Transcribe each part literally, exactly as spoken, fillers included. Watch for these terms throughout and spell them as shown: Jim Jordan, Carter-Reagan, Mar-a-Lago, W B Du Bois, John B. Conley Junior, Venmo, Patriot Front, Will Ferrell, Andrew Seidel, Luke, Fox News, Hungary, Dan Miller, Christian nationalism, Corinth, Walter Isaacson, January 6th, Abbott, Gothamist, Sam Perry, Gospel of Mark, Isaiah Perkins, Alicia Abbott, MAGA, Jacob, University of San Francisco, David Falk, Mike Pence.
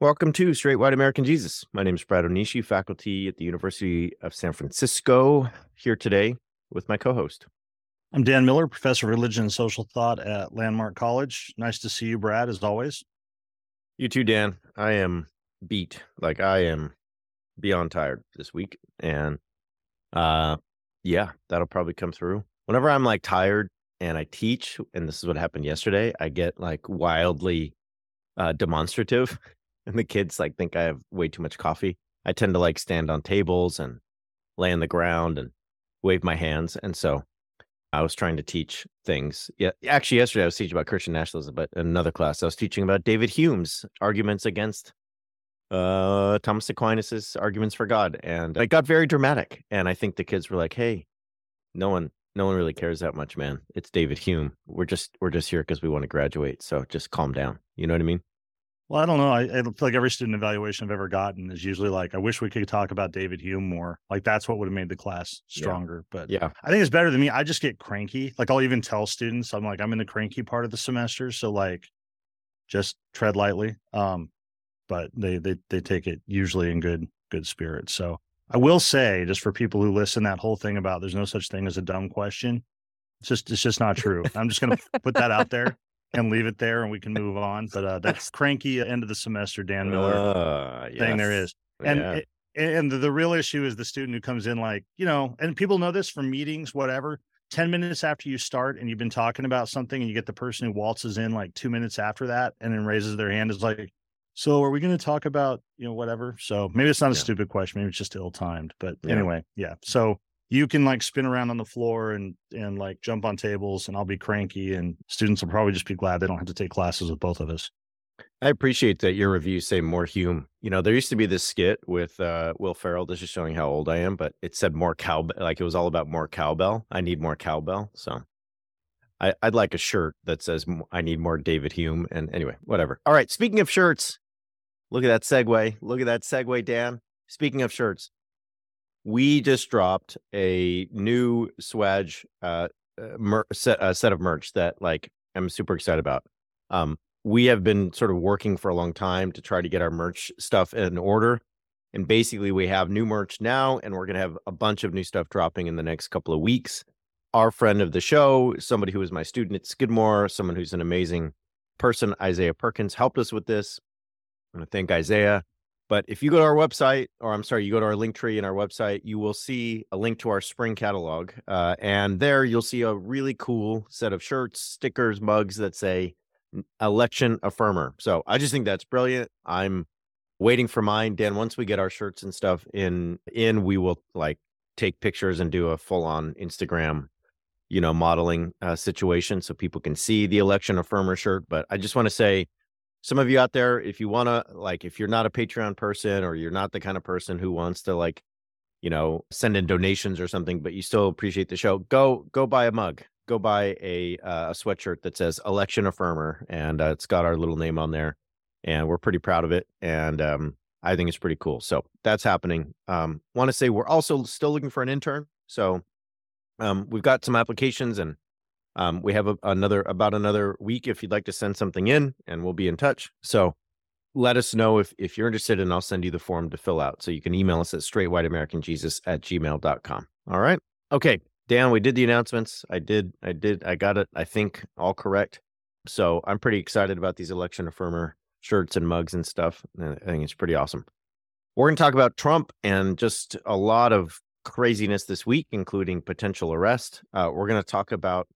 Welcome to Straight White American Jesus. My name is Brad Onishi, faculty at the University of San Francisco, here today with my co-host. I'm Dan Miller, professor of religion and social thought at Landmark College. Nice to see you, Brad, as always. You too, Dan. I am beat. Like, I am beyond tired this week. And uh, yeah, that'll probably come through. Whenever I'm like tired and I teach, and this is what happened yesterday, I get like wildly uh, demonstrative. And the kids like think I have way too much coffee. I tend to like stand on tables and lay on the ground and wave my hands. And so I was trying to teach things. Yeah, actually, yesterday I was teaching about Christian nationalism, but in another class I was teaching about David Hume's arguments against uh, Thomas Aquinas's arguments for God, and it got very dramatic. And I think the kids were like, "Hey, no one, no one really cares that much, man. It's David Hume. We're just, we're just here because we want to graduate. So just calm down. You know what I mean?" Well, I don't know. I, I feel like every student evaluation I've ever gotten is usually like, I wish we could talk about David Hume more. Like, that's what would have made the class stronger. Yeah. But yeah, I think it's better than me. I just get cranky. Like, I'll even tell students, I'm like, I'm in the cranky part of the semester. So like, just tread lightly. Um, but they, they, they take it usually in good, good spirit. So I will say, just for people who listen, that whole thing about there's no such thing as a dumb question. It's just, it's just not true. I'm just going to put that out there and leave it there, and we can move on. But uh, that's cranky end of the semester Dan Miller uh, yes. thing there is. And yeah. it, and the, the real issue is the student who comes in like, you know, and people know this from meetings, whatever, ten minutes after you start and you've been talking about something, and you get the person who waltzes in like two minutes after that and then raises their hand, is like, so are we going to talk about, you know, whatever? So maybe it's not a yeah. stupid question. Maybe it's just ill-timed. But yeah. anyway, yeah. So you can like spin around on the floor and, and like jump on tables, and I'll be cranky, and students will probably just be glad they don't have to take classes with both of us. I appreciate that your reviews say more Hume. You know, there used to be this skit with uh, Will Ferrell. This is showing how old I am, but it said more cowbell. Like, it was all about more cowbell. I need more cowbell. So I, I'd like a shirt that says I need more David Hume. And anyway, whatever. All right. Speaking of shirts, look at that segue. Look at that segue, Dan. Speaking of shirts. We just dropped a new swag uh, mer- set, uh, set of merch that like I'm super excited about. Um, we have been sort of working for a long time to try to get our merch stuff in order. And basically we have new merch now, and we're going to have a bunch of new stuff dropping in the next couple of weeks. Our friend of the show, somebody who was my student at Skidmore, someone who's an amazing person, Isaiah Perkins, helped us with this. I want to thank Isaiah. But if you go to our website, or I'm sorry, you go to our link tree in our website, you will see a link to our spring catalog. Uh, and there you'll see a really cool set of shirts, stickers, mugs that say Election Affirmer. So I just think that's brilliant. I'm waiting for mine. Dan, once we get our shirts and stuff in, in we will like take pictures and do a full-on Instagram, you know, modeling uh, situation so people can see the Election Affirmer shirt. But I just want to say, some of you out there, if you want to, like, if you're not a Patreon person, or you're not the kind of person who wants to, like, you know, send in donations or something, but you still appreciate the show, go go buy a mug. Go buy a, uh, a sweatshirt that says Election Affirmer, and uh, it's got our little name on there, and we're pretty proud of it, and um, I think it's pretty cool. So that's happening. Um, want to say we're also still looking for an intern, so um, we've got some applications, and Um, we have a, another about another week if you'd like to send something in, and we'll be in touch. So let us know if, if you're interested, and I'll send you the form to fill out. So you can email us at straight white american jesus at gmail dot com. All right. Okay, Dan, we did the announcements. I did. I did. I got it. I think all correct. So I'm pretty excited about these Election Affirmer shirts and mugs and stuff. I think it's pretty awesome. We're going to talk about Trump and just a lot of craziness this week, including potential arrest. Uh, we're going to talk about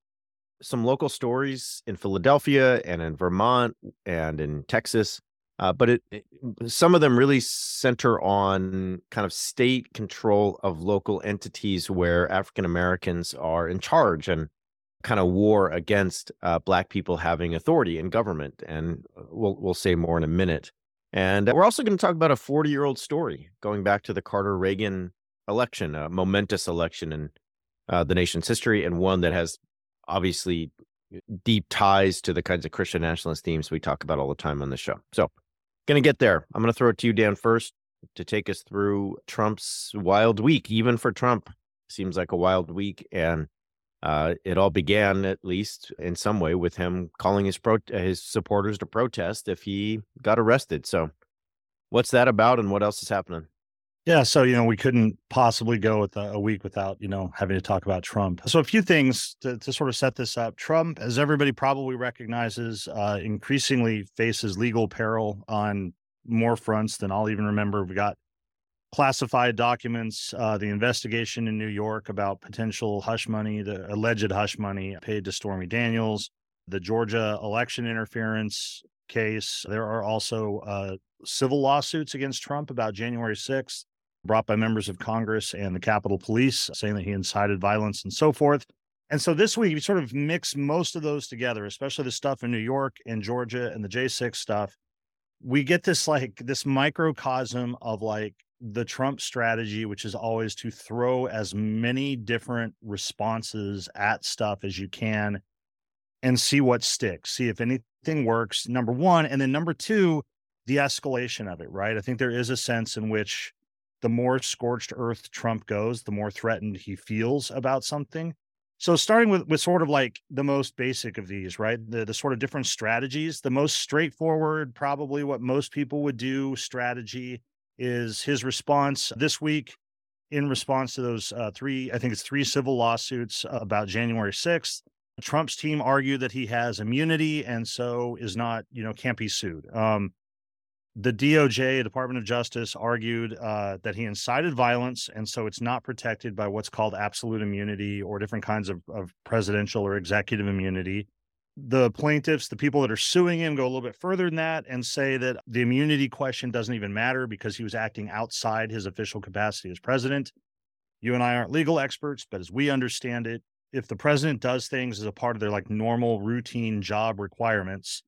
some local stories in Philadelphia and in Vermont and in Texas, uh, but it, it, some of them really center on kind of state control of local entities where African Americans are in charge, and kind of war against uh, Black people having authority in government. And we'll we'll say more in a minute. And we're also going to talk about a forty-year-old story going back to the Carter-Reagan election, a momentous election in uh, the nation's history, and one that has obviously deep ties to the kinds of Christian nationalist themes we talk about all the time on the show. So going to get there. I'm going to throw it to you, Dan, first to take us through Trump's wild week. Even for Trump, seems like a wild week. And uh, it all began, at least in some way, with him calling his pro- his supporters to protest if he got arrested. So what's that about and what else is happening? Yeah. So, you know, we couldn't possibly go with a, a week without, you know, having to talk about Trump. So a few things to, to sort of set this up. Trump, as everybody probably recognizes, uh, increasingly faces legal peril on more fronts than I'll even remember. We got classified documents, uh, the investigation in New York about potential hush money, the alleged hush money paid to Stormy Daniels, the Georgia election interference case. There are also uh, civil lawsuits against Trump about January sixth. Brought by members of Congress and the Capitol Police, saying that he incited violence and so forth. And so this week, we sort of mix most of those together, especially the stuff in New York and Georgia and the J six stuff. We get this like this microcosm of like the Trump strategy, which is always to throw as many different responses at stuff as you can and see what sticks, see if anything works, number one. And then number two, the escalation of it, right? I think there is a sense in which the more scorched earth Trump goes, the more threatened he feels about something. So starting with, with sort of like the most basic of these, right? The, the sort of different strategies, the most straightforward, probably what most people would do strategy is his response this week in response to those uh, three, I think it's three civil lawsuits about January sixth. Trump's team argued that he has immunity and so is not, you know, can't be sued. Um, The D O J, Department of Justice, argued uh, that he incited violence, and so it's not protected by what's called absolute immunity or different kinds of, of presidential or executive immunity. The plaintiffs, the people that are suing him, go a little bit further than that and say that the immunity question doesn't even matter because he was acting outside his official capacity as president. You and I aren't legal experts, but as we understand it, if the president does things as a part of their like normal routine job requirements,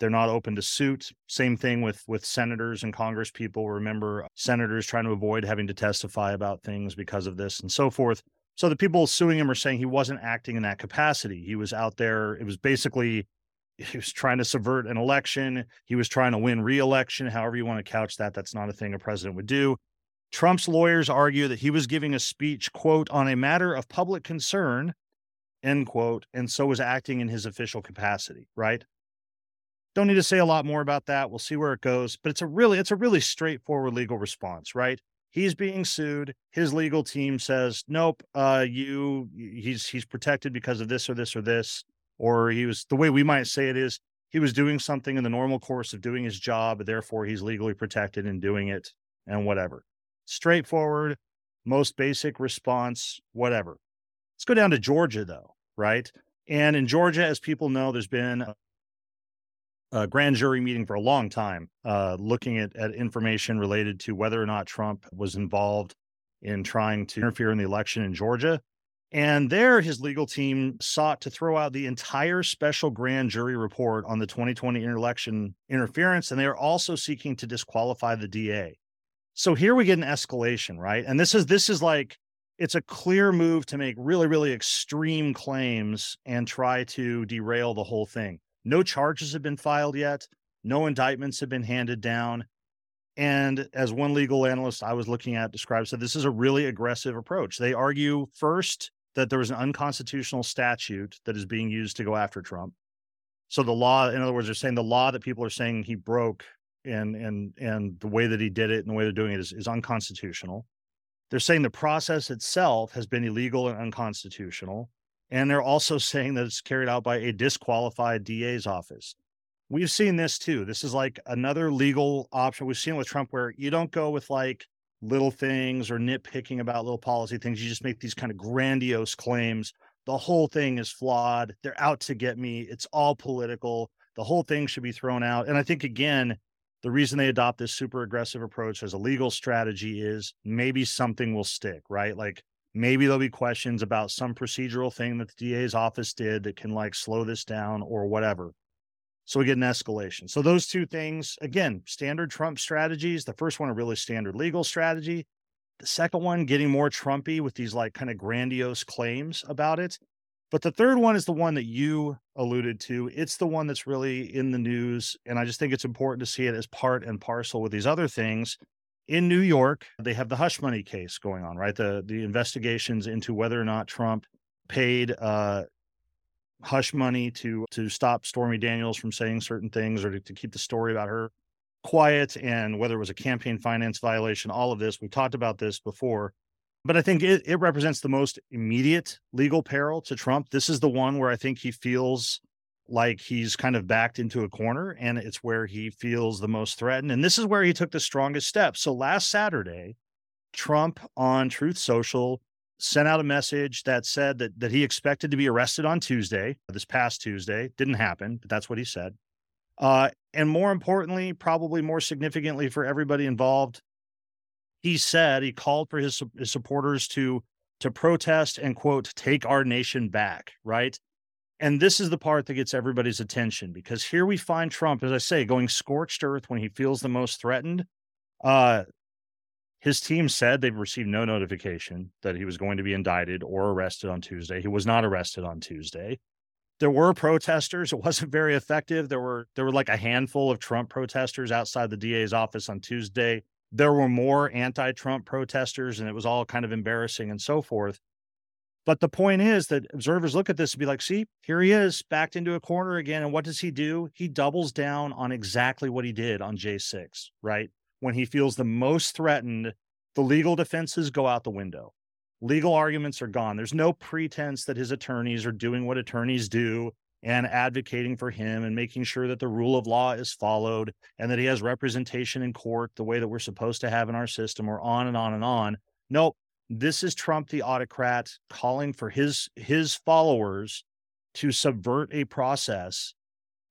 they're not open to suit. Same thing with, with senators and Congress people. Remember, senators trying to avoid having to testify about things because of this and so forth. So the people suing him are saying he wasn't acting in that capacity. He was out there. It was basically, he was trying to subvert an election. He was trying to win re-election. However you want to couch that, that's not a thing a president would do. Trump's lawyers argue that he was giving a speech, quote, on a matter of public concern, end quote, and so was acting in his official capacity, right? Don't need to say a lot more about that. We'll see where it goes, but it's a really, it's a really straightforward legal response, right? He's being sued. His legal team says, nope, uh, you, he's, he's protected because of this or this or this, or he was, the way we might say it is he was doing something in the normal course of doing his job. Therefore he's legally protected in doing it and whatever. Straightforward, most basic response, whatever. Let's go down to Georgia though, right? And in Georgia, as people know, there's been a A grand jury meeting for a long time, uh, looking at, at information related to whether or not Trump was involved in trying to interfere in the election in Georgia. And there, his legal team sought to throw out the entire special grand jury report on the twenty twenty election interference. And they are also seeking to disqualify the D A. So here we get an escalation, right? And this is this is like, it's a clear move to make really, really extreme claims and try to derail the whole thing. No charges have been filed yet. No indictments have been handed down. And as one legal analyst I was looking at described, said this is a really aggressive approach. They argue first that there was an unconstitutional statute that is being used to go after Trump. So the law, in other words, they're saying the law that people are saying he broke and and and the way that he did it and the way they're doing it is, is unconstitutional. They're saying the process itself has been illegal and unconstitutional. And they're also saying that it's carried out by a disqualified D A's office. We've seen this too. This is like another legal option. We've seen it with Trump where you don't go with like little things or nitpicking about little policy things. You just make these kind of grandiose claims. The whole thing is flawed. They're out to get me. It's all political. The whole thing should be thrown out. And I think, again, the reason they adopt this super aggressive approach as a legal strategy is maybe something will stick, right? Like, maybe there'll be questions about some procedural thing that the D A's office did that can like slow this down or whatever. So we get an escalation. So those two things, again, standard Trump strategies. The first one, a really standard legal strategy. The second one, getting more Trumpy with these like kind of grandiose claims about it. But the third one is the one that you alluded to. It's the one that's really in the news. And I just think it's important to see it as part and parcel with these other things. In New York, they have the hush money case going on, right? The, the investigations into whether or not Trump paid uh, hush money to to stop Stormy Daniels from saying certain things or to, to keep the story about her quiet, and whether it was a campaign finance violation, all of this. We talked about this before, but I think it, it represents the most immediate legal peril to Trump. This is the one where I think he feels like he's kind of backed into a corner, and it's where he feels the most threatened. And this is where he took the strongest step. So last Saturday, Trump on Truth Social sent out a message that said that that he expected to be arrested on Tuesday, this past Tuesday. Didn't happen, but that's what he said. Uh, and more importantly, probably more significantly for everybody involved, he said he called for his, his supporters to to protest and, quote, take our nation back, right? And this is the part that gets everybody's attention, because here we find Trump, as I say, going scorched earth when he feels the most threatened. Uh His team said they've received no notification that he was going to be indicted or arrested on Tuesday. He was not arrested on Tuesday. There were protesters. It wasn't very effective. There were there were like a handful of Trump protesters outside the D A's office on Tuesday. There were more anti-Trump protesters, and it was all kind of embarrassing and so forth. But the point is that observers look at this and be like, see, here he is, backed into a corner again. And what does he do? He doubles down on exactly what he did on J six, right? When he feels the most threatened, the legal defenses go out the window. Legal arguments are gone. There's no pretense that his attorneys are doing what attorneys do and advocating for him and making sure that the rule of law is followed and that he has representation in court the way that we're supposed to have in our system, or on and on and on. Nope. This is Trump the autocrat calling for his his followers to subvert a process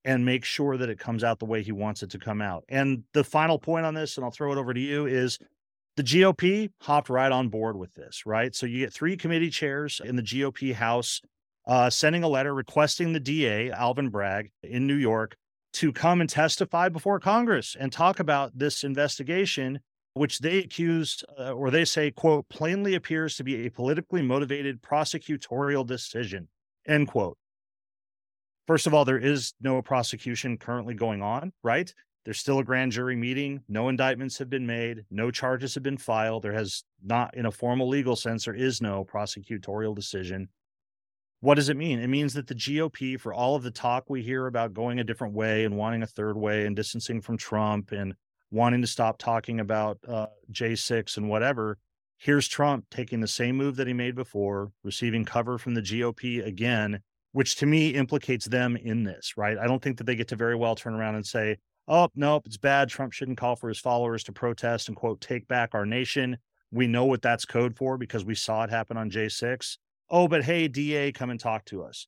and make sure that it comes out the way he wants it to come out. And the final point on this, and I'll throw it over to you, is the G O P hopped right on board with this, right? So you get three committee chairs in the G O P House uh, sending a letter requesting the D A, Alvin Bragg, in New York, to come and testify before Congress and talk about this investigation, which they accused, uh, or they say, quote, plainly appears to be a politically motivated prosecutorial decision, end quote. First of all, there is no prosecution currently going on, right? There's still a grand jury meeting. No indictments have been made. No charges have been filed. There has not, in a formal legal sense, there is no prosecutorial decision. What does it mean? It means that the G O P, for all of the talk we hear about going a different way and wanting a third way and distancing from Trump and wanting to stop talking about uh, J six and whatever, here's Trump taking the same move that he made before, receiving cover from the G O P again, which to me implicates them in this, right? I don't think that they get to very well turn around and say, oh, nope, it's bad. Trump shouldn't call for his followers to protest and, quote, take back our nation. We know what that's code for because we saw it happen on J six. Oh, but hey, D A, come and talk to us.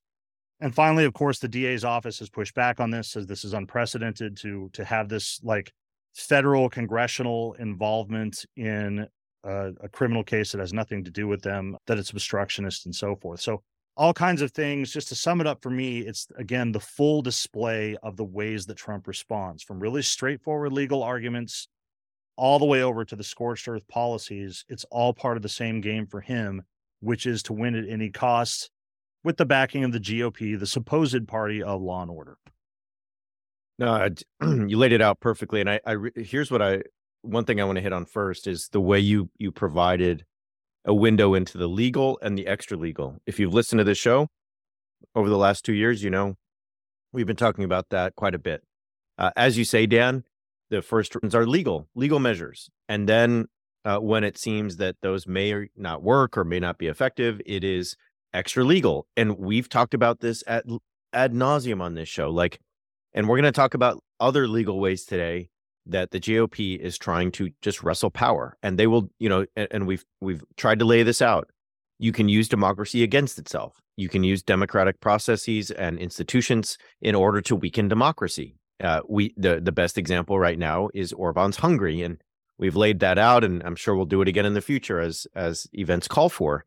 And finally, of course, the D A's office has pushed back on this, says this is unprecedented to, to have this like federal congressional involvement in a, a criminal case that has nothing to do with them, that it's obstructionist and so forth. So all kinds of things. Just to sum it up for me, it's, again, the full display of the ways that Trump responds, from really straightforward legal arguments all the way over to the scorched earth policies. It's all part of the same game for him, which is to win at any cost with the backing of the G O P, the supposed party of law and order. No, I, you laid it out perfectly. And I, I here's what I, one thing I want to hit on first is the way you you provided a window into the legal and the extra legal. If you've listened to this show over the last two years, you know, we've been talking about that quite a bit. Uh, as you say, Dan, the first ones are legal, legal measures. And then uh, when it seems that those may not work or may not be effective, it is extra legal. And we've talked about this at ad nauseum on this show. Like, and we're going to talk about other legal ways today that the G O P is trying to just wrestle power, and they will, you know, and, and we've we've tried to lay this out. You can use democracy against itself. You can use democratic processes and institutions in order to weaken democracy. Uh, we the the best example right now is Orban's Hungary, and we've laid that out, and I'm sure we'll do it again in the future as as events call for.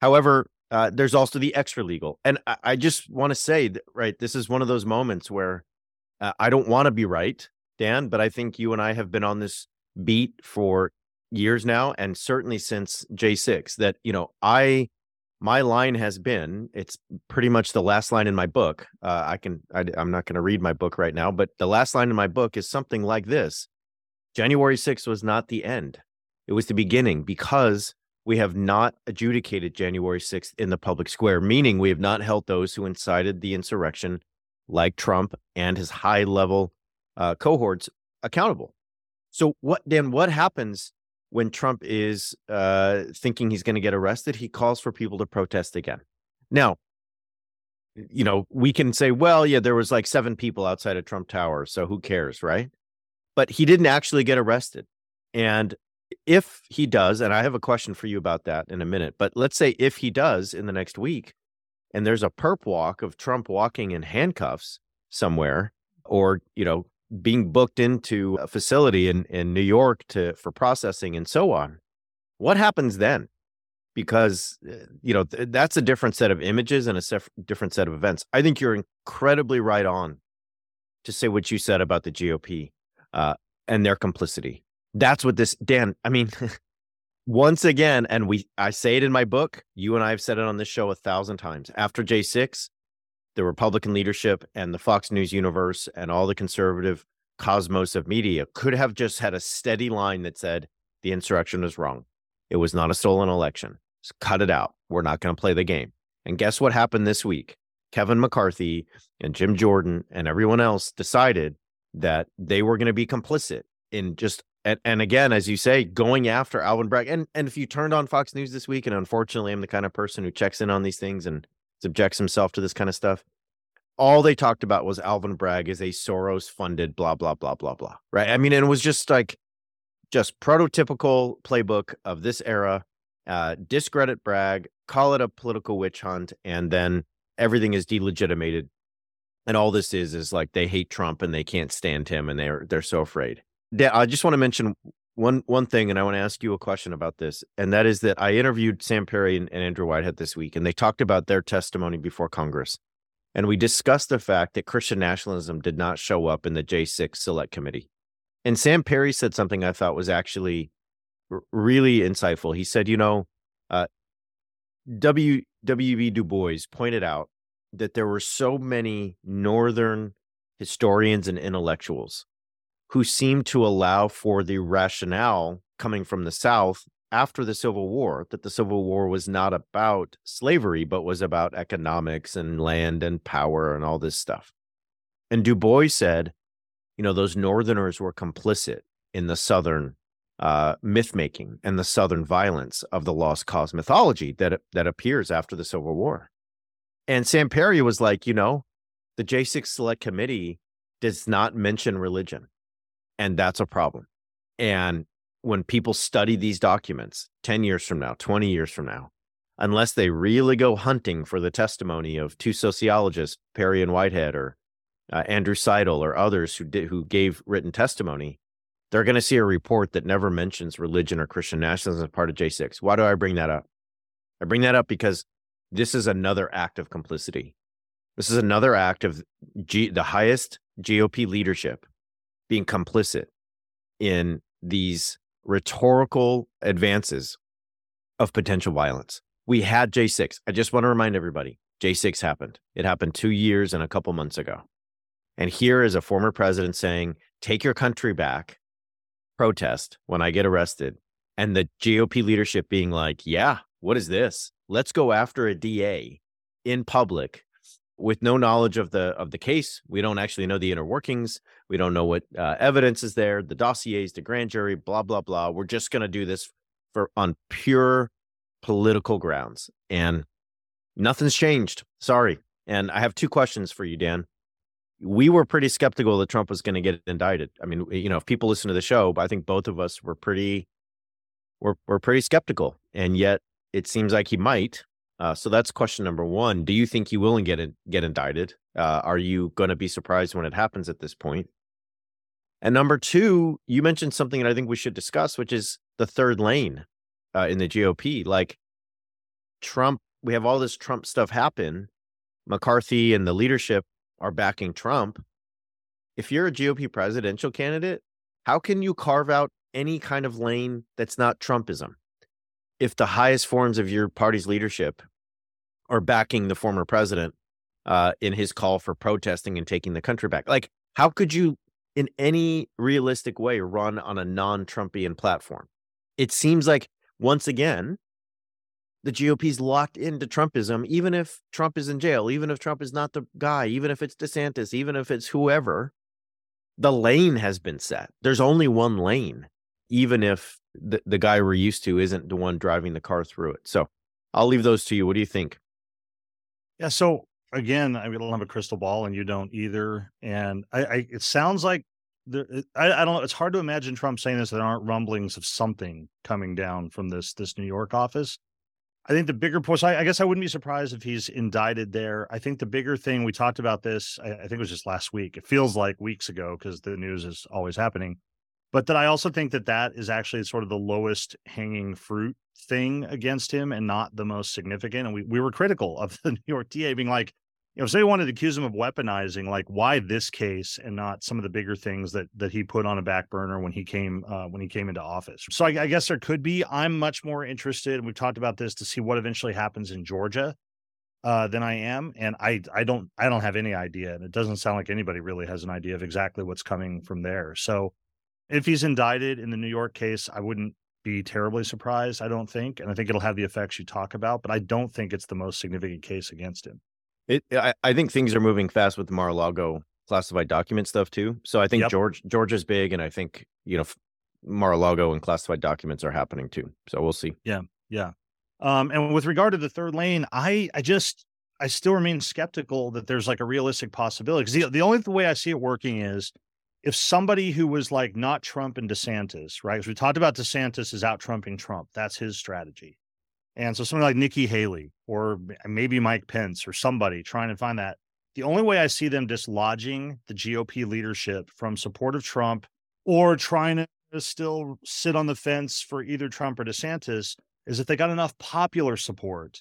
However, uh, there's also the extra legal, and I, I just want to say that, right, this is one of those moments where Uh, I don't want to be right, Dan, but I think you and I have been on this beat for years now, and certainly since J six, that, you know, I, my line has been, it's pretty much the last line in my book. Uh, I can, I, I'm not going to read my book right now, but the last line in my book is something like this. January sixth was not the end. It was the beginning, because we have not adjudicated January sixth in the public square, meaning we have not held those who incited the insurrection, like Trump and his high level uh, cohorts, accountable. So what, Dan, what happens when Trump is uh, thinking he's going to get arrested? He calls for people to protest again. Now, you know, we can say, well, yeah, there was like seven people outside of Trump Tower, so who cares, right? But he didn't actually get arrested. And if he does, and I have a question for you about that in a minute, but let's say if he does in the next week, and there's a perp walk of Trump walking in handcuffs somewhere, or, you know, being booked into a facility in, in New York to for processing and so on, what happens then? Because, you know, th- that's a different set of images and a sef- different set of events. I think you're incredibly right on to say what you said about the G O P uh, and their complicity. That's what this, Dan, I mean, once again, and we, I say it in my book, you and I have said it on this show a thousand times. After J six, the Republican leadership and the Fox News universe and all the conservative cosmos of media could have just had a steady line that said the insurrection was wrong. It was not a stolen election. Just cut it out. We're not going to play the game. And guess what happened this week? Kevin McCarthy and Jim Jordan and everyone else decided that they were going to be complicit in just And, and again, as you say, going after Alvin Bragg. And, and if you turned on Fox News this week, and unfortunately, I'm the kind of person who checks in on these things and subjects himself to this kind of stuff, all they talked about was Alvin Bragg is a Soros-funded blah, blah, blah, blah, blah. Right? I mean, and it was just like, just prototypical playbook of this era, uh, discredit Bragg, call it a political witch hunt, and then everything is delegitimated. And all this is, is like they hate Trump and they can't stand him and they're they're so afraid. Dan, I just want to mention one one thing, and I want to ask you a question about this, and that is that I interviewed Sam Perry and, and Andrew Whitehead this week, and they talked about their testimony before Congress. And we discussed the fact that Christian nationalism did not show up in the J six Select Committee. And Sam Perry said something I thought was actually r- really insightful. He said, you know, uh, W B Du Bois pointed out that there were so many Northern historians and intellectuals who seemed to allow for the rationale coming from the South after the Civil War, that the Civil War was not about slavery, but was about economics and land and power and all this stuff. And Du Bois said, you know, those Northerners were complicit in the Southern uh, myth-making and the Southern violence of the Lost Cause mythology that, that appears after the Civil War. And Sam Perry was like, you know, the J six Select Committee does not mention religion. And that's a problem. And when people study these documents ten years from now, twenty years from now, unless they really go hunting for the testimony of two sociologists, Perry and Whitehead, or uh, Andrew Seidel, or others who did, who gave written testimony, they're going to see a report that never mentions religion or Christian nationalism as part of J six. Why do I bring that up? I bring that up because this is another act of complicity. This is another act of G- the highest G O P leadership being complicit in these rhetorical advances of potential violence. We had J six. I just want to remind everybody, J six happened. It happened two years and a couple months ago. And here is a former president saying, take your country back, protest when I get arrested. And the G O P leadership being like, yeah, what is this? Let's go after a D A in public with no knowledge of the of the case. We don't actually know the inner workings. We don't know what uh, evidence is there, the dossiers, the grand jury, blah, blah, blah. We're just going to do this for on pure political grounds. And nothing's changed. Sorry. And I have two questions for you, Dan. We were pretty skeptical that Trump was going to get indicted. I mean, you know, if people listen to the show, I think both of us were pretty, we're, we're pretty skeptical. And yet it seems like he might. Uh, so that's question number one. Do you think he will get in, get indicted? Uh, are you going to be surprised when it happens at this point? And number two, you mentioned something that I think we should discuss, which is the third lane uh, in the G O P. Like Trump, we have all this Trump stuff happen. McCarthy and the leadership are backing Trump. if you're a G O P presidential candidate, how can you carve out any kind of lane that's not Trumpism if the highest forms of your party's leadership are backing the former president uh, in his call for protesting and taking the country back? Like, how could you in any realistic way run on a non-Trumpian platform? It seems like, once again, the G O P's locked into Trumpism, even if Trump is in jail, even if Trump is not the guy, even if it's DeSantis, even if it's whoever, the lane has been set. There's only one lane, even if the, the guy we're used to isn't the one driving the car through it. So I'll leave those to you. What do you think? Yeah. So again, I don't have a crystal ball and you don't either. And I, I it sounds like there, I, I don't know. It's hard to imagine Trump saying this. There aren't rumblings of something coming down from this, this New York office. I think the bigger push, I, I guess I wouldn't be surprised if he's indicted there. I think the bigger thing, we talked about this, I, I think it was just last week. It feels like weeks ago because the news is always happening. But that I also think that that is actually sort of the lowest hanging fruit thing against him and not the most significant. And we, we were critical of the New York D A being like, you know, if they wanted to accuse him of weaponizing, like why this case and not some of the bigger things that that he put on a back burner when he came uh, when he came into office. So I, I guess there could be. I'm much more interested. We've talked about this to see what eventually happens in Georgia uh, than I am. And I I don't I don't have any idea. And it doesn't sound like anybody really has an idea of exactly what's coming from there. So if he's indicted in the New York case, I wouldn't be terribly surprised, I don't think. And I think it'll have the effects you talk about. But I don't think it's the most significant case against him. It, I, I think things are moving fast with the Mar-a-Lago classified document stuff, too. So I think yep. George, Georgia's big. And I think, you know, Mar-a-Lago and classified documents are happening, too. So we'll see. Yeah. Yeah. Um, and with regard to the third lane, I, I just I still remain skeptical that there's like a realistic possibility, because the, the only way I see it working is if somebody who was like not Trump and DeSantis. Right. Because we talked about DeSantis is out Trumping Trump. That's his strategy. And so somebody like Nikki Haley or maybe Mike Pence or somebody trying to find that. The only way I see them dislodging the G O P leadership from support of Trump or trying to still sit on the fence for either Trump or DeSantis is if they got enough popular support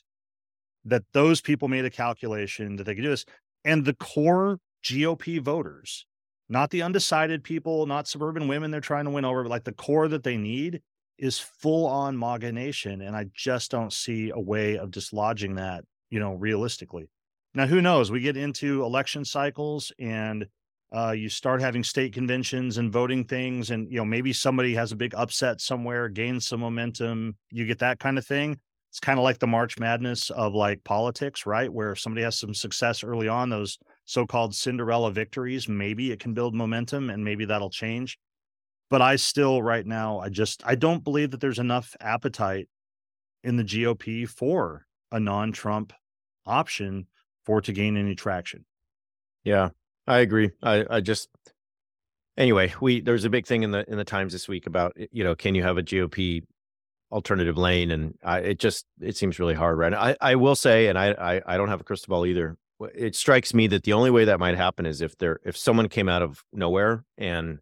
that those people made a calculation that they could do this. And the core G O P voters, not the undecided people, not suburban women they're trying to win over, but like the core that they need is full on MAGA nation. And I just don't see a way of dislodging that, you know, realistically. Now, who knows? We get into election cycles and uh, you start having state conventions and voting things. And, you know, maybe somebody has a big upset somewhere, gains some momentum. You get that kind of thing. It's kind of like the March Madness of like politics, right? Where if somebody has some success early on, those so-called Cinderella victories, maybe it can build momentum and maybe that'll change. But I still, right now, I just, I don't believe that there's enough appetite in the G O P for a non-Trump option for it to gain any traction. Yeah, I agree. I, I just, anyway, we, there's a big thing in the, in the Times this week about, you know, can you have a G O P alternative lane? And I, it just, it seems really hard right now. I, I will say, and I, I, I don't have a crystal ball either. It strikes me that the only way that might happen is if there, if someone came out of nowhere and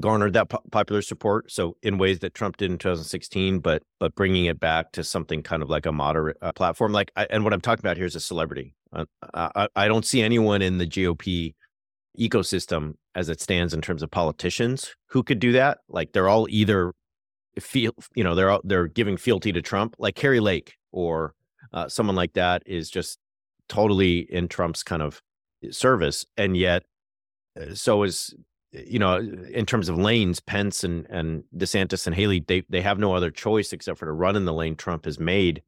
garnered that po- popular support, so in ways that Trump did in twenty sixteen, but but bringing it back to something kind of like a moderate uh, platform. Like, I, and what I'm talking about here is a celebrity. Uh, I, I don't see anyone in the G O P ecosystem as it stands in terms of politicians who could do that. Like, they're all either feel, you know, they're all, they're giving fealty to Trump, like Carrie Lake or uh, someone like that is just totally in Trump's kind of service, and yet so is, you know, in terms of lanes, Pence and, and DeSantis and Haley, they they have no other choice except for to run in the lane Trump has made.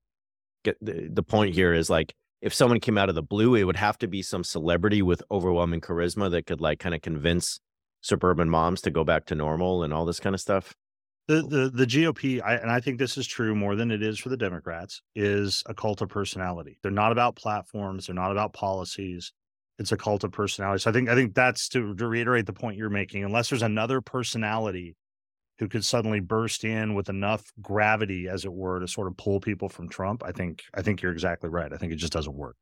Get the, the point here is, like, if someone came out of the blue, it would have to be some celebrity with overwhelming charisma that could, like, kind of convince suburban moms to go back to normal and all this kind of stuff. The the, the G O P, I, and I think this is true more than it is for the Democrats, is a cult of personality. They're not about platforms. They're not about policies. It's a cult of personality. So I think I think that's to, to reiterate the point you're making. Unless there's another personality who could suddenly burst in with enough gravity, as it were, to sort of pull people from Trump, I think I think you're exactly right. I think it just doesn't work.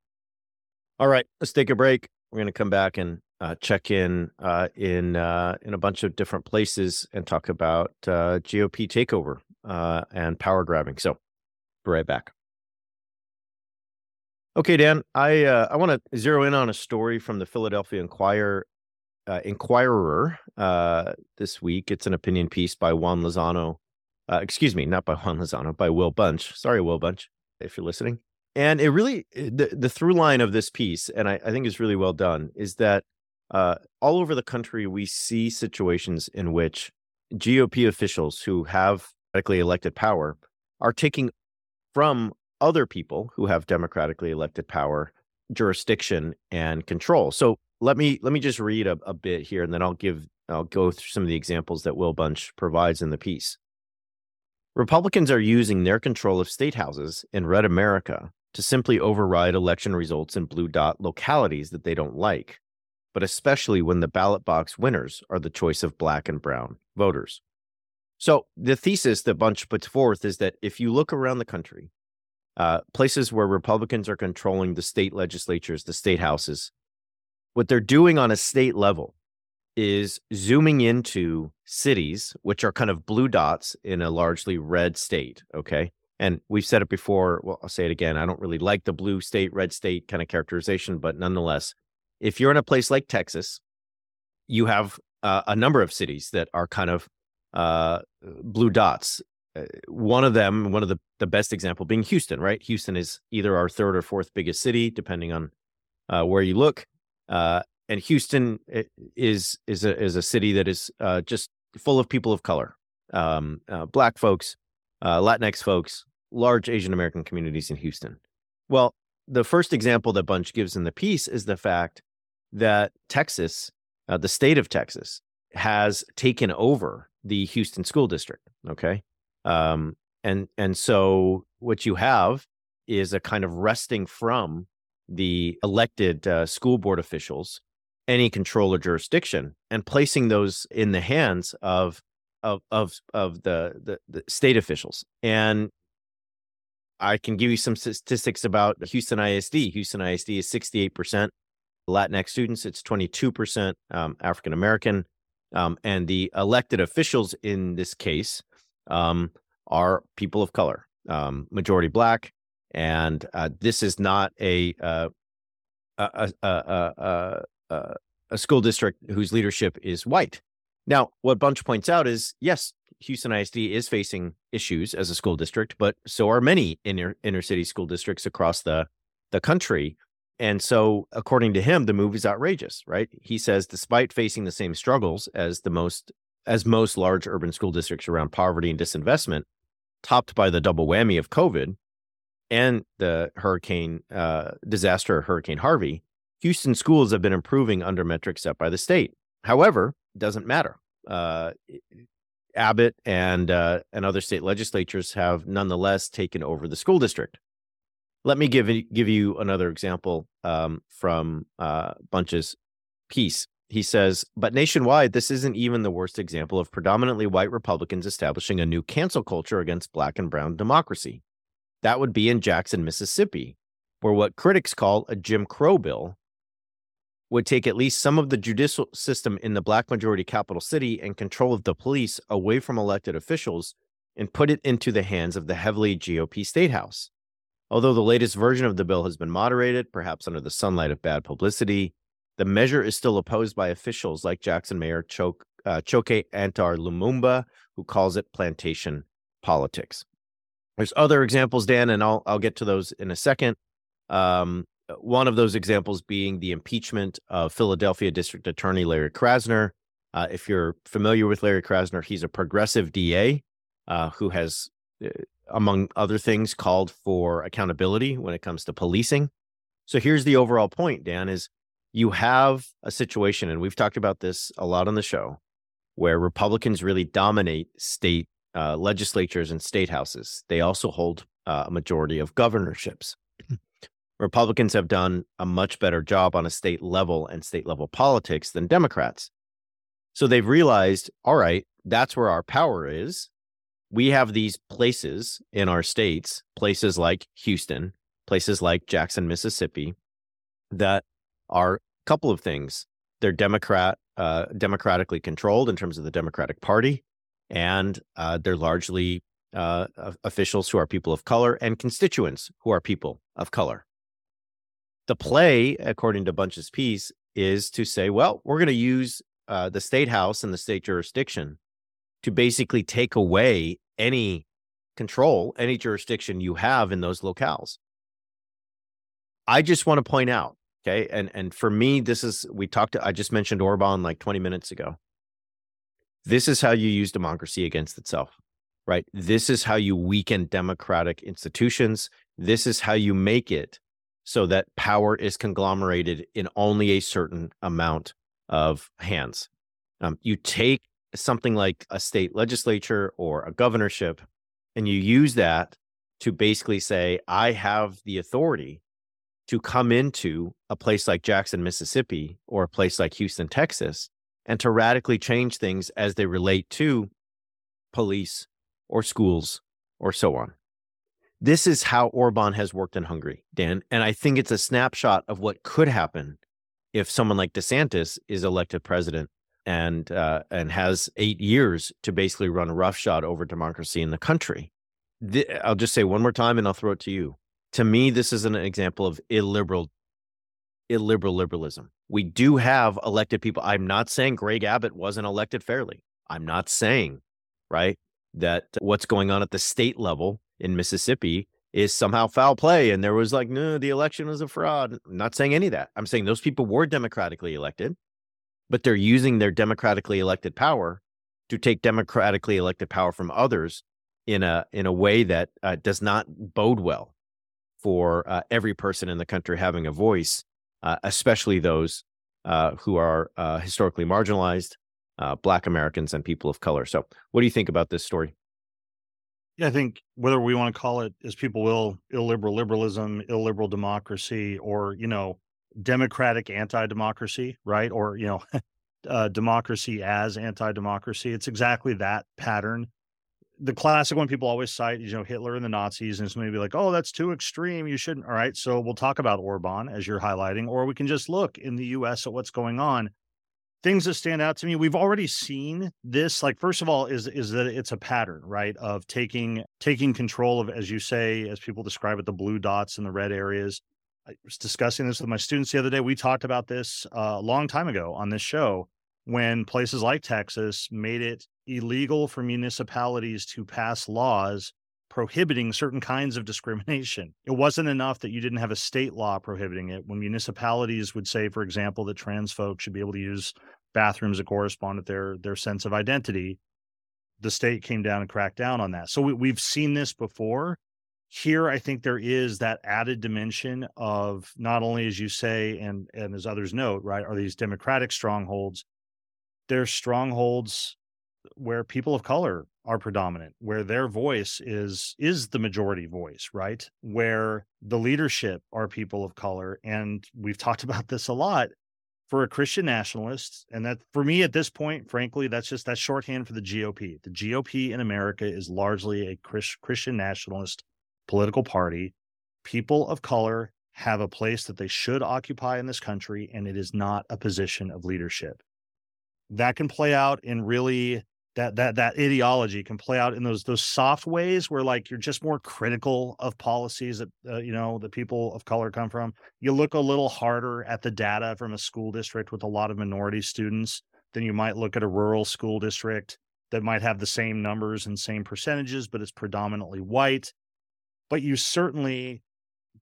All right, let's take a break. We're going to come back and uh, check in uh, in uh, in a bunch of different places and talk about uh, G O P takeover uh, and power grabbing. So, be right back. Okay, Dan, I uh, I want to zero in on a story from the Philadelphia Inquirer uh, Inquirer uh, this week. It's an opinion piece by Juan Lozano. Uh, excuse me, not by Juan Lozano, by Will Bunch. Sorry, Will Bunch, if you're listening. And it really, the, the through line of this piece, and I, I think is really well done, is that uh, all over the country, we see situations in which G O P officials who have democratically elected power are taking from other people who have democratically elected power jurisdiction and control. So let me let me just read a, a bit here, and then I'll give I'll go through some of the examples that Will Bunch provides in the piece. Republicans are using their control of state houses in red America to simply override election results in blue dot localities that they don't like, but especially when the ballot box winners are the choice of black and brown voters. So the thesis that Bunch puts forth is that if you look around the country, Uh, places where Republicans are controlling the state legislatures, the state houses, what they're doing on a state level is zooming into cities, which are kind of blue dots in a largely red state, okay? And we've said it before, well, I'll say it again, I don't really like the blue state, red state kind of characterization, but nonetheless, if you're in a place like Texas, you have uh, a number of cities that are kind of uh, blue dots. One of them, one of the, the best example being Houston, right? Houston is either our third or fourth biggest city, depending on uh, where you look. Uh, and Houston is is a, is a city that is uh, just full of people of color, um, uh, black folks, uh, Latinx folks, large Asian American communities in Houston. Well, the first example that Bunch gives in the piece is the fact that Texas, uh, the state of Texas, has taken over the Houston school district, okay? Um, and, and so what you have is a kind of wresting from the elected uh, school board officials, any control or jurisdiction, and placing those in the hands of, of, of, of the, the, the state officials. And I can give you some statistics about Houston I S D. Houston I S D is sixty-eight percent Latinx students. It's twenty-two percent um, African-American. Um, and the elected officials in this case, Um, are people of color, um, majority black, and uh, this is not a, uh, a, a, a, a a school district whose leadership is white. Now, what Bunch points out is, yes, Houston I S D is facing issues as a school district, but so are many inner inner city school districts across the the country. And so, according to him, the move is outrageous, right? He says, despite facing the same struggles as the most as most large urban school districts around poverty and disinvestment, topped by the double whammy of COVID and the hurricane uh, disaster, Hurricane Harvey, Houston schools have been improving under metrics set by the state. However, it doesn't matter. Uh, Abbott and, uh, and other state legislatures have nonetheless taken over the school district. Let me give, give you another example um, from uh, Bunch's piece. He says, but nationwide, this isn't even the worst example of predominantly white Republicans establishing a new cancel culture against black and brown democracy. That would be in Jackson, Mississippi, where what critics call a Jim Crow bill would take at least some of the judicial system in the black majority capital city and control of the police away from elected officials and put it into the hands of the heavily G O P statehouse. Although the latest version of the bill has been moderated, perhaps under the sunlight of bad publicity, the measure is still opposed by officials like Jackson Mayor Choke, uh, Choke Antar Lumumba, who calls it plantation politics. There's other examples, Dan, and I'll I'll get to those in a second. Um, one of those examples being the impeachment of Philadelphia District Attorney Larry Krasner. Uh, if you're familiar with Larry Krasner, he's a progressive D A uh, who has, among other things, called for accountability when it comes to policing. So here's the overall point, Dan, is you have a situation, and we've talked about this a lot on the show, where Republicans really dominate state uh, legislatures and state houses. They also hold uh, a majority of governorships. Republicans have done a much better job on a state level and state level politics than Democrats. So they've realized, all right, that's where our power is. We have these places in our states, places like Houston, places like Jackson, Mississippi, that are couple of things. They're Democrat, uh, democratically controlled in terms of the Democratic Party, and uh, they're largely uh, officials who are people of color and constituents who are people of color. The play, according to Bunch's piece, is to say, well, we're going to use uh, the state house and the state jurisdiction to basically take away any control, any jurisdiction you have in those locales. I just want to point out, okay, and and for me, this is, we talked to, I just mentioned Orban like twenty minutes ago. This is how you use democracy against itself, right? This is how you weaken democratic institutions. This is how you make it so that power is conglomerated in only a certain amount of hands. Um, you take something like a state legislature or a governorship, and you use that to basically say, I have the authority to come into a place like Jackson, Mississippi, or a place like Houston, Texas, and to radically change things as they relate to police or schools or so on. This is how Orban has worked in Hungary, Dan. And I think it's a snapshot of what could happen if someone like DeSantis is elected president and uh, and has eight years to basically run roughshod over democracy in the country. Th- I'll just say one more time and I'll throw it to you. To me, this is an example of illiberal, illiberal liberalism. We do have elected people. I'm not saying Greg Abbott wasn't elected fairly. I'm not saying, right, that what's going on at the state level in Mississippi is somehow foul play. And there was like, no, the election was a fraud. I'm not saying any of that. I'm saying those people were democratically elected, but they're using their democratically elected power to take democratically elected power from others in a in a way that uh, does not bode well for uh, every person in the country having a voice, uh, especially those uh, who are uh, historically marginalized, uh, Black Americans and people of color. So what do you think about this story? Yeah, I think whether we want to call it, as people will, illiberal liberalism, illiberal democracy, or, you know, democratic anti-democracy, right? Or, you know, uh, democracy as anti-democracy. It's exactly that pattern. The classic one people always cite is, you know, Hitler and the Nazis, and it's maybe like, oh, that's too extreme. You shouldn't. All right. So we'll talk about Orban, as you're highlighting, or we can just look in the U S at what's going on. Things that stand out to me, we've already seen this, like, first of all, is is that it's a pattern, right, of taking taking control of, as you say, as people describe it, the blue dots and the red areas. I was discussing this with my students the other day. We talked about this uh, a long time ago on this show when places like Texas made it illegal for municipalities to pass laws prohibiting certain kinds of discrimination. It wasn't enough that you didn't have a state law prohibiting it. When municipalities would say, for example, that trans folks should be able to use bathrooms that correspond with their, their sense of identity, the state came down and cracked down on that. So we, we've seen this before. Here, I think there is that added dimension of not only, as you say, and, and as others note, right, are these democratic strongholds. They're strongholds where people of color are predominant, where their voice is is the majority voice, right? Where the leadership are people of color. And we've talked about this a lot for a Christian nationalist. And that, for me at this point, frankly, that's just that shorthand for the G O P. The G O P in America is largely a Chris, Christian nationalist political party. People of color have a place that they should occupy in this country, and it is not a position of leadership. That can play out in really that that that ideology can play out in those those soft ways where, like, you're just more critical of policies that uh, you know the people of color come from. You look a little harder at the data from a school district with a lot of minority students than you might look at a rural school district that might have the same numbers and same percentages, but it's predominantly white. But you certainly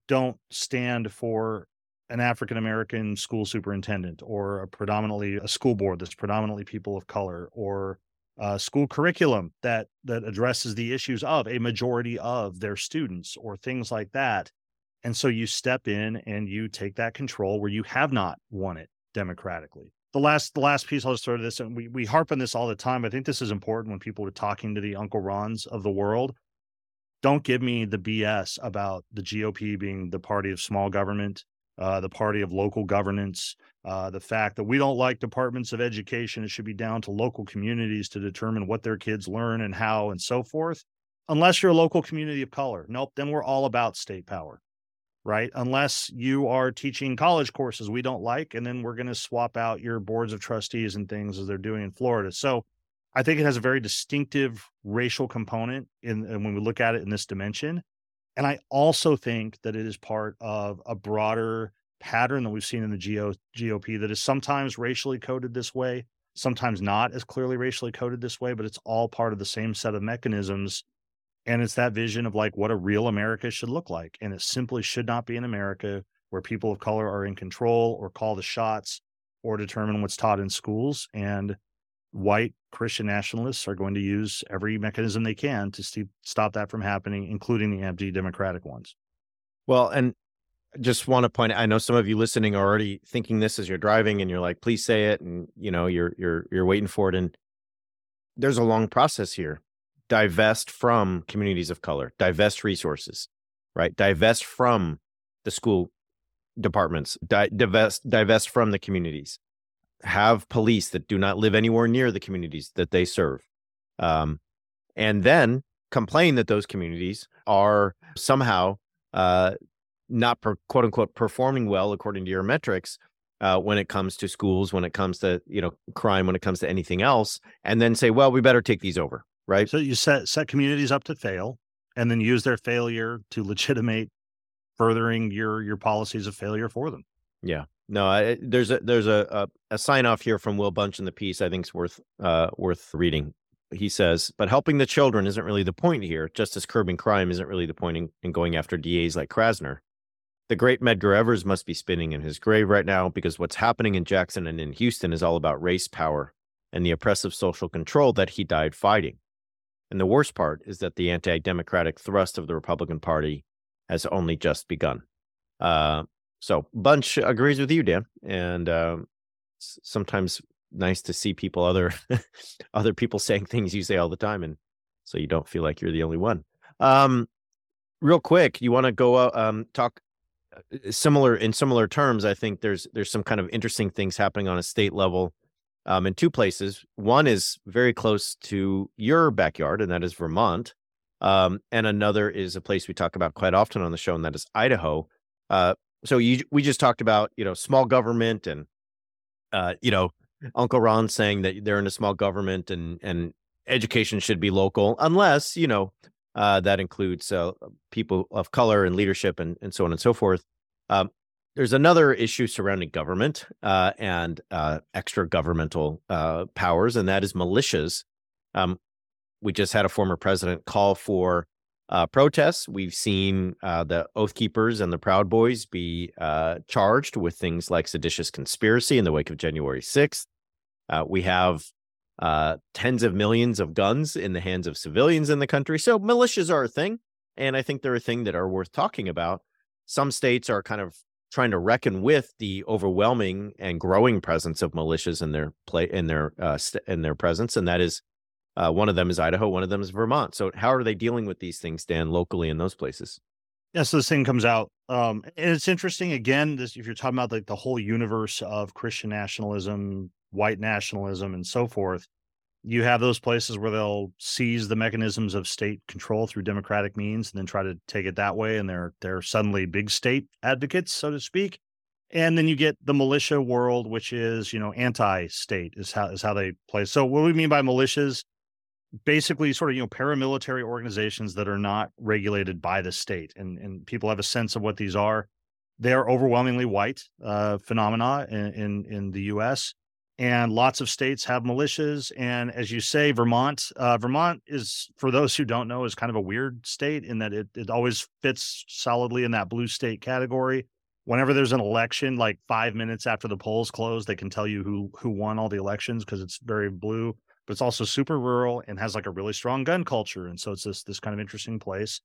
don't stand for an African-American school superintendent, or a predominantly a school board that's predominantly people of color, or a school curriculum that that addresses the issues of a majority of their students, or things like that. And so you step in and you take that control where you have not won it democratically. The last the last piece I'll just throw to this, and we, we harp on this all the time. I think this is important when people are talking to the Uncle Rons of the world. Don't give me the B S about the G O P being the party of small government, Uh, the party of local governance, uh, the fact that we don't like departments of education. It should be down to local communities to determine what their kids learn and how and so forth. Unless you're a local community of color. Nope. Then we're all about state power, right? Unless you are teaching college courses we don't like, and then we're going to swap out your boards of trustees and things as they're doing in Florida. So I think it has a very distinctive racial component in, and when we look at it in this dimension. And I also think that it is part of a broader pattern that we've seen in the G O P that is sometimes racially coded this way, sometimes not as clearly racially coded this way, but it's all part of the same set of mechanisms. And it's that vision of like what a real America should look like. And it simply should not be an America where people of color are in control or call the shots or determine what's taught in schools. And white Christian nationalists are going to use every mechanism they can to st- stop that from happening, including the empty democratic ones. Well, and just want to point out, I know some of you listening are already thinking this as you're driving and you're like, please say it. And, you know, you're, you're, you're waiting for it. And there's a long process here. Divest from communities of color, divest resources, right? Divest from the school departments, di- divest, divest from the communities, have police that do not live anywhere near the communities that they serve. Um, and then complain that those communities are somehow uh, not per, quote unquote performing well, according to your metrics, uh, when it comes to schools, when it comes to, you know, crime, when it comes to anything else, and then say, well, we better take these over. Right. So you set set communities up to fail and then use their failure to legitimate furthering your your policies of failure for them. Yeah. No, I, there's a there's a, a, a sign off here from Will Bunch in the piece I think is worth uh, worth reading. He says, but helping the children isn't really the point here, just as curbing crime isn't really the point in, in going after D As like Krasner. The great Medgar Evers must be spinning in his grave right now because what's happening in Jackson and in Houston is all about race, power, and the oppressive social control that he died fighting. And the worst part is that the anti-democratic thrust of the Republican Party has only just begun. Uh, so Bunch agrees with you, Dan. And uh, sometimes nice to see people, other other people saying things you say all the time. And so you don't feel like you're the only one. Um, real quick, you want to go uh, um, talk similar in similar terms. I think there's there's some kind of interesting things happening on a state level. Um, in two places. One is very close to your backyard, and that is Vermont. Um, and another is a place we talk about quite often on the show, and that is Idaho. Uh, so you, we just talked about, you know, small government and, uh, you know, Uncle Ron saying that they're in a small government and, and education should be local, unless, you know, uh, that includes uh, people of color and leadership and, and so on and so forth. Um, There's another issue surrounding government uh, and uh, extra governmental uh, powers, and that is militias. Um, we just had a former president call for uh, protests. We've seen uh, the Oath Keepers and the Proud Boys be uh, charged with things like seditious conspiracy in the wake of January sixth. Uh, we have uh, tens of millions of guns in the hands of civilians in the country. So militias are a thing, and I think they're a thing that are worth talking about. Some states are kind of trying to reckon with the overwhelming and growing presence of militias in their play in their uh, st- in their presence, and that is uh, one of them is Idaho, one of them is Vermont. So, how are they dealing with these things, Dan, locally in those places? Yeah, so this thing comes out, um, and it's interesting. Again, this, if you're talking about like the whole universe of Christian nationalism, white nationalism, and so forth, you have those places where they'll seize the mechanisms of state control through democratic means and then try to take it that way. And they're, they're suddenly big state advocates, so to speak. And then you get the militia world, which is, you know, anti-state is how, is how they play. So what we mean by militias, basically sort of, you know, paramilitary organizations that are not regulated by the state, and, and people have a sense of what these are. They are overwhelmingly white uh, phenomena in, in, in the U S, and lots of states have militias. And as you say, Vermont, uh, Vermont is, for those who don't know, is kind of a weird state in that it, it always fits solidly in that blue state category. Whenever there's an election, like five minutes after the polls close, they can tell you who who won all the elections because it's very blue, but it's also super rural and has like a really strong gun culture. And so it's this this kind of interesting place.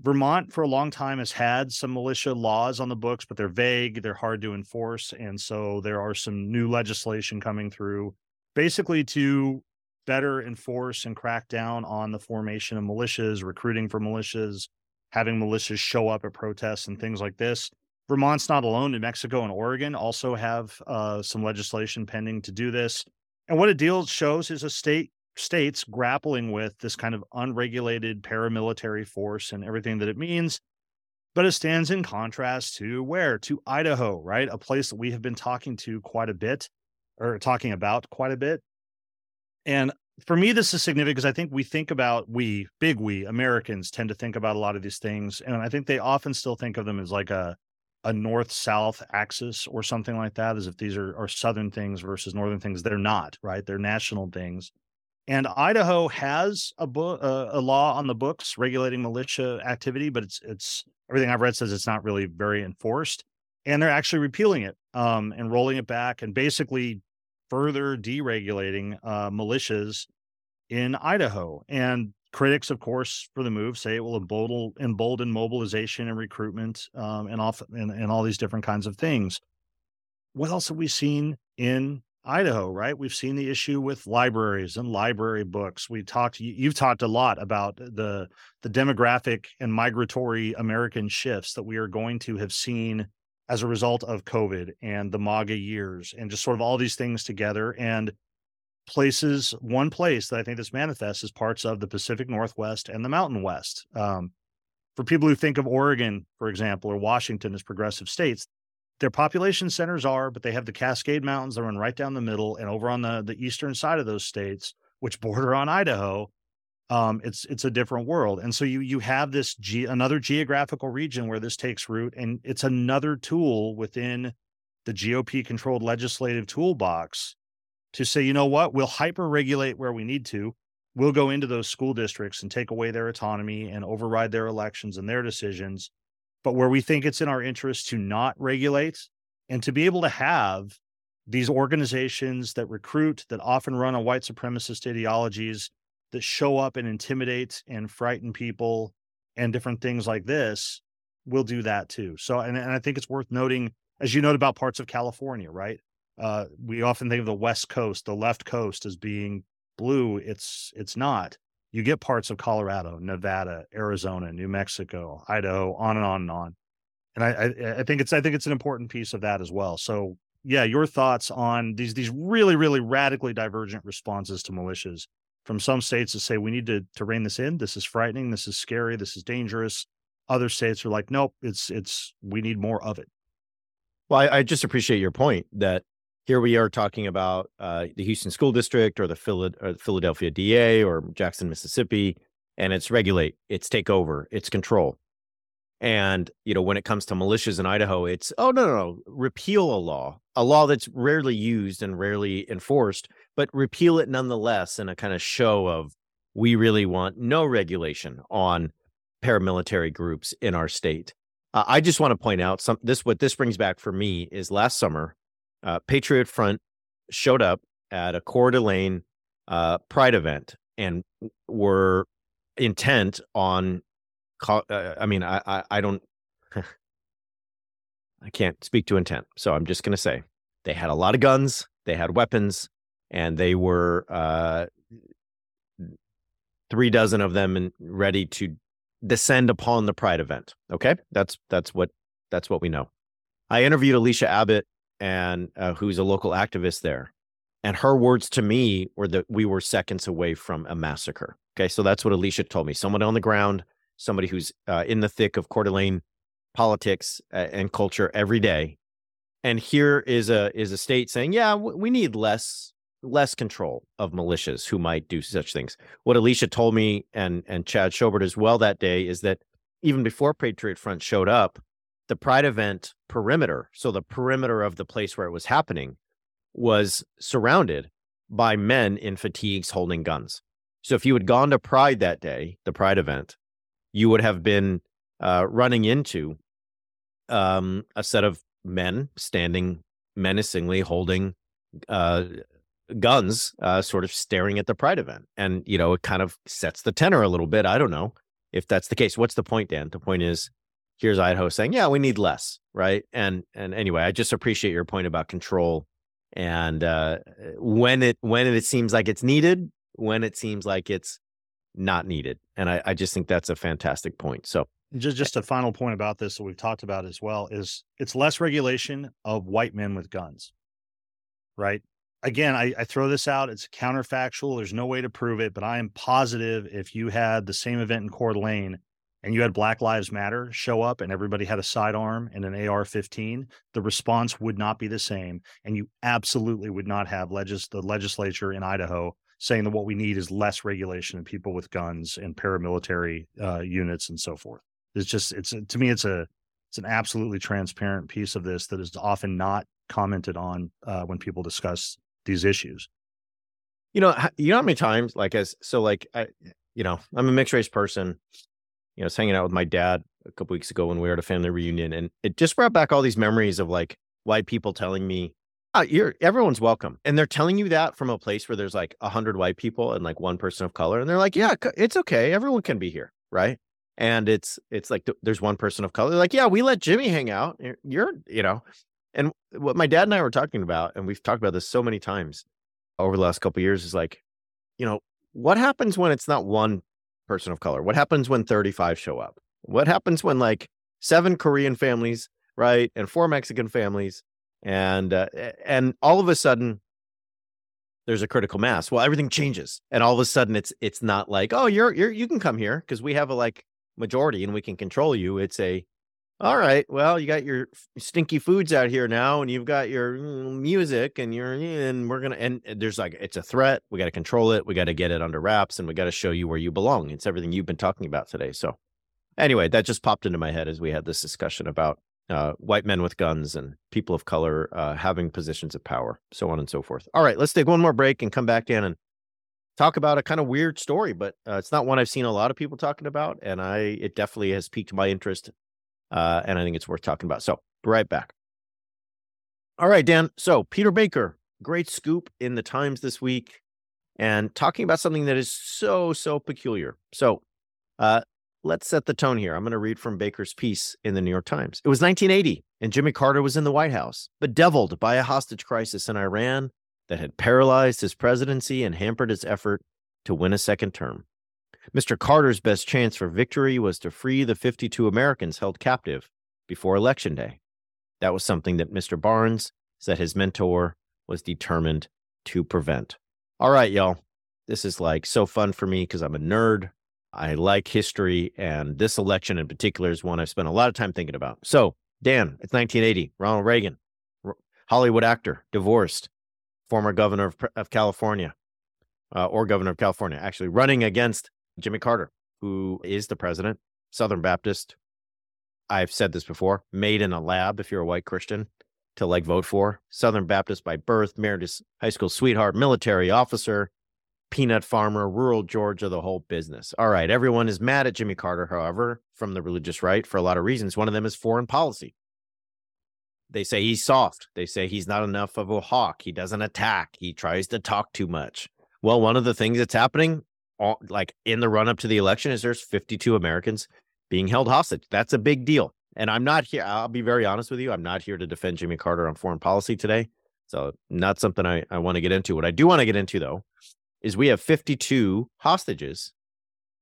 Vermont for a long time has had some militia laws on the books, but they're vague, they're hard to enforce. And so there are some new legislation coming through basically to better enforce and crack down on the formation of militias, recruiting for militias, having militias show up at protests and things like this. Vermont's not alone. New Mexico and Oregon also have uh, some legislation pending to do this. And what it deals shows is a state states grappling with this kind of unregulated paramilitary force and everything that it means, but it stands in contrast to where? To Idaho, right? A place that we have been talking to quite a bit, or talking about quite a bit. And for me, this is significant because I think we think about, we, big we, Americans tend to think about a lot of these things, and I think they often still think of them as like a a north-south axis or something like that, as if these are, are southern things versus northern things. They're not, right? They're national things. And Idaho has a, bo- uh, a law on the books regulating militia activity, but it's it's everything I've read says it's not really very enforced. And they're actually repealing it um, and rolling it back and basically further deregulating uh, militias in Idaho. And critics, of course, for the move say it will embolden, embolden mobilization and recruitment um, and, off, and, and all these different kinds of things. What else have we seen in Idaho, right? We've seen the issue with libraries and library books. We talked, you've talked a lot about the, the demographic and migratory American shifts that we are going to have seen as a result of COVID and the MAGA years and just sort of all these things together. And places, one place that I think this manifests is parts of the Pacific Northwest and the Mountain West. Um, for people who think of Oregon, for example, or Washington as progressive states, their population centers are, but they have the Cascade Mountains that run right down the middle, and over on the, the eastern side of those states, which border on Idaho, um, it's it's a different world. And so you you have this ge- another geographical region where this takes root, and it's another tool within the G O P-controlled legislative toolbox to say, you know what, we'll hyper-regulate where we need to. We'll go into those school districts and take away their autonomy and override their elections and their decisions. But where we think it's in our interest to not regulate and to be able to have these organizations that recruit, that often run on white supremacist ideologies, that show up and intimidate and frighten people and different things like this, we'll do that too. So, and, and I think it's worth noting, as you note about parts of California, right? Uh, we often think of the West Coast, the left coast as being blue. It's it's not. You get parts of Colorado, Nevada, Arizona, New Mexico, Idaho, on and on and on. And I, I, I think it's I think it's an important piece of that as well. So, yeah, your thoughts on these these really, really radically divergent responses to militias from some states that say we need to to rein this in. This is frightening. This is scary. This is dangerous. Other states are like, nope, it's it's we need more of it. Well, I, I just appreciate your point that here we are talking about uh, the Houston School District or the Phil- or Philadelphia D A or Jackson, Mississippi, and it's regulate, it's take over, it's control. And, you know, when it comes to militias in Idaho, it's, oh, no, no, no, repeal a law, a law that's rarely used and rarely enforced, but repeal it nonetheless in a kind of show of we really want no regulation on paramilitary groups in our state. Uh, I just want to point out some this what this brings back for me is last summer, Uh, Patriot Front showed up at a Coeur d'Alene uh, Pride event and were intent on, co- uh, I mean, I, I, I don't, I can't speak to intent. So I'm just going to say they had a lot of guns, they had weapons, and they were uh, three dozen of them and ready to descend upon the Pride event. Okay. That's, that's what, that's what we know. I interviewed Alicia Abbott, and uh, who's a local activist there. And her words to me were that we were seconds away from a massacre. Okay, so that's what Alicia told me. Someone on the ground, somebody who's uh, in the thick of Coeur d'Alene politics and culture every day. And here is a is a state saying, yeah, we need less less control of militias who might do such things. What Alicia told me and, and Chad Schobert as well that day is that even before Patriot Front showed up, the Pride event perimeter, so the perimeter of the place where it was happening, was surrounded by men in fatigues holding guns. So if you had gone to Pride that day, the Pride event, you would have been uh, running into um, a set of men standing menacingly holding uh, guns, uh, sort of staring at the Pride event. And, you know, it kind of sets the tenor a little bit. I don't know if that's the case. What's the point, Dan? The point is, here's Idaho saying, yeah, we need less, right? And and anyway, I just appreciate your point about control and uh, when it when it seems like it's needed, when it seems like it's not needed. And I, I just think that's a fantastic point. So just, just a final point about this that we've talked about as well is it's less regulation of white men with guns, right? Again, I, I throw this out. It's counterfactual. There's no way to prove it, but I am positive if you had the same event in Coeur d'Alene and you had Black Lives Matter show up and everybody had a sidearm and an A R fifteen, the response would not be the same. And you absolutely would not have legis- the legislature in Idaho saying that what we need is less regulation of people with guns and paramilitary uh, units and so forth. It's just, it's to me, it's a It's an absolutely transparent piece of this that is often not commented on uh, when people discuss these issues. You know, you know how many times, like, as so, like, I, you know, I'm a mixed race person. You know, I was hanging out with my dad a couple weeks ago when we were at a family reunion, and it just brought back all these memories of like white people telling me, oh, you're everyone's welcome. And they're telling you that from a place where there's like a hundred white people and like one person of color. And they're like, yeah, it's okay. Everyone can be here. Right. And it's it's like th- there's one person of color. They're like, yeah, we let Jimmy hang out. You're, you're, you know, and what my dad and I were talking about, and we've talked about this so many times over the last couple of years, is like, you know, what happens when it's not one person of color? What happens when thirty-five show up? What happens when like seven Korean families, right, and four Mexican families, and uh, and all of a sudden there's a critical mass? Well, everything changes, and all of a sudden it's it's not like, oh, you're you're you can come here because we have a like majority and we can control you. It's a, all right, well, you got your stinky foods out here now, and you've got your music, and you're and we're gonna and there's like it's a threat. We got to control it. We got to get it under wraps, and we got to show you where you belong. It's everything you've been talking about today. So, anyway, that just popped into my head as we had this discussion about uh, white men with guns and people of color uh, having positions of power, so on and so forth. All right, let's take one more break and come back, Dan, and talk about a kind of weird story, but uh, it's not one I've seen a lot of people talking about, and I it definitely has piqued my interest, uh, and I think it's worth talking about. So, be right back. All right, Dan. So, Peter Baker, great scoop in the Times this week, and talking about something that is so, so peculiar. So, uh, let's set the tone here. I'm going to read from Baker's piece in the New York Times. It was nineteen eighty, and Jimmy Carter was in the White House, bedeviled by a hostage crisis in Iran that had paralyzed his presidency and hampered his effort to win a second term. Mister Carter's best chance for victory was to free the fifty-two Americans held captive before Election Day. That was something that Mister Barnes said his mentor was determined to prevent. All right, y'all. This is like so fun for me because I'm a nerd. I like history, and this election in particular is one I've spent a lot of time thinking about. So, Dan, it's nineteen eighty. Ronald Reagan, R- Hollywood actor, divorced, former governor of, of California, uh, or governor of California, actually running against Jimmy Carter, who is the president, Southern Baptist. I've said this before, made in a lab if you're a white Christian to like vote for. Southern Baptist by birth, married his high school sweetheart, military officer, peanut farmer, rural Georgia, the whole business. All right. Everyone is mad at Jimmy Carter, however, from the religious right for a lot of reasons. One of them is foreign policy. They say he's soft. They say he's not enough of a hawk. He doesn't attack. He tries to talk too much. Well, one of the things that's happening all, like in the run up to the election is there's fifty-two Americans being held hostage. That's a big deal. And I'm not here. I'll be very honest with you. I'm not here to defend Jimmy Carter on foreign policy today. So not something I, I want to get into. What I do want to get into, though, is we have fifty-two hostages,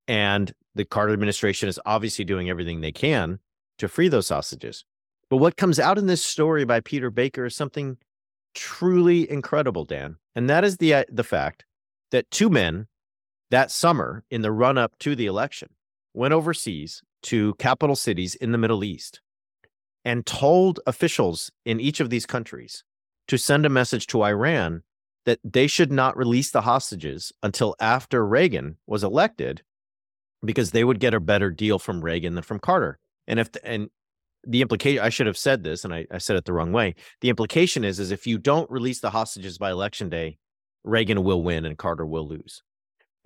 and the Carter administration is obviously doing everything they can to free those hostages. But what comes out in this story by Peter Baker is something truly incredible, Dan. And that is the uh, the fact that two men that summer in the run-up to the election went overseas to capital cities in the Middle East and told officials in each of these countries to send a message to Iran that they should not release the hostages until after Reagan was elected, because they would get a better deal from Reagan than from Carter. And if the, and the implication, I should have said this, and I, I said it the wrong way. The implication is, is if you don't release the hostages by Election Day, Reagan will win and Carter will lose.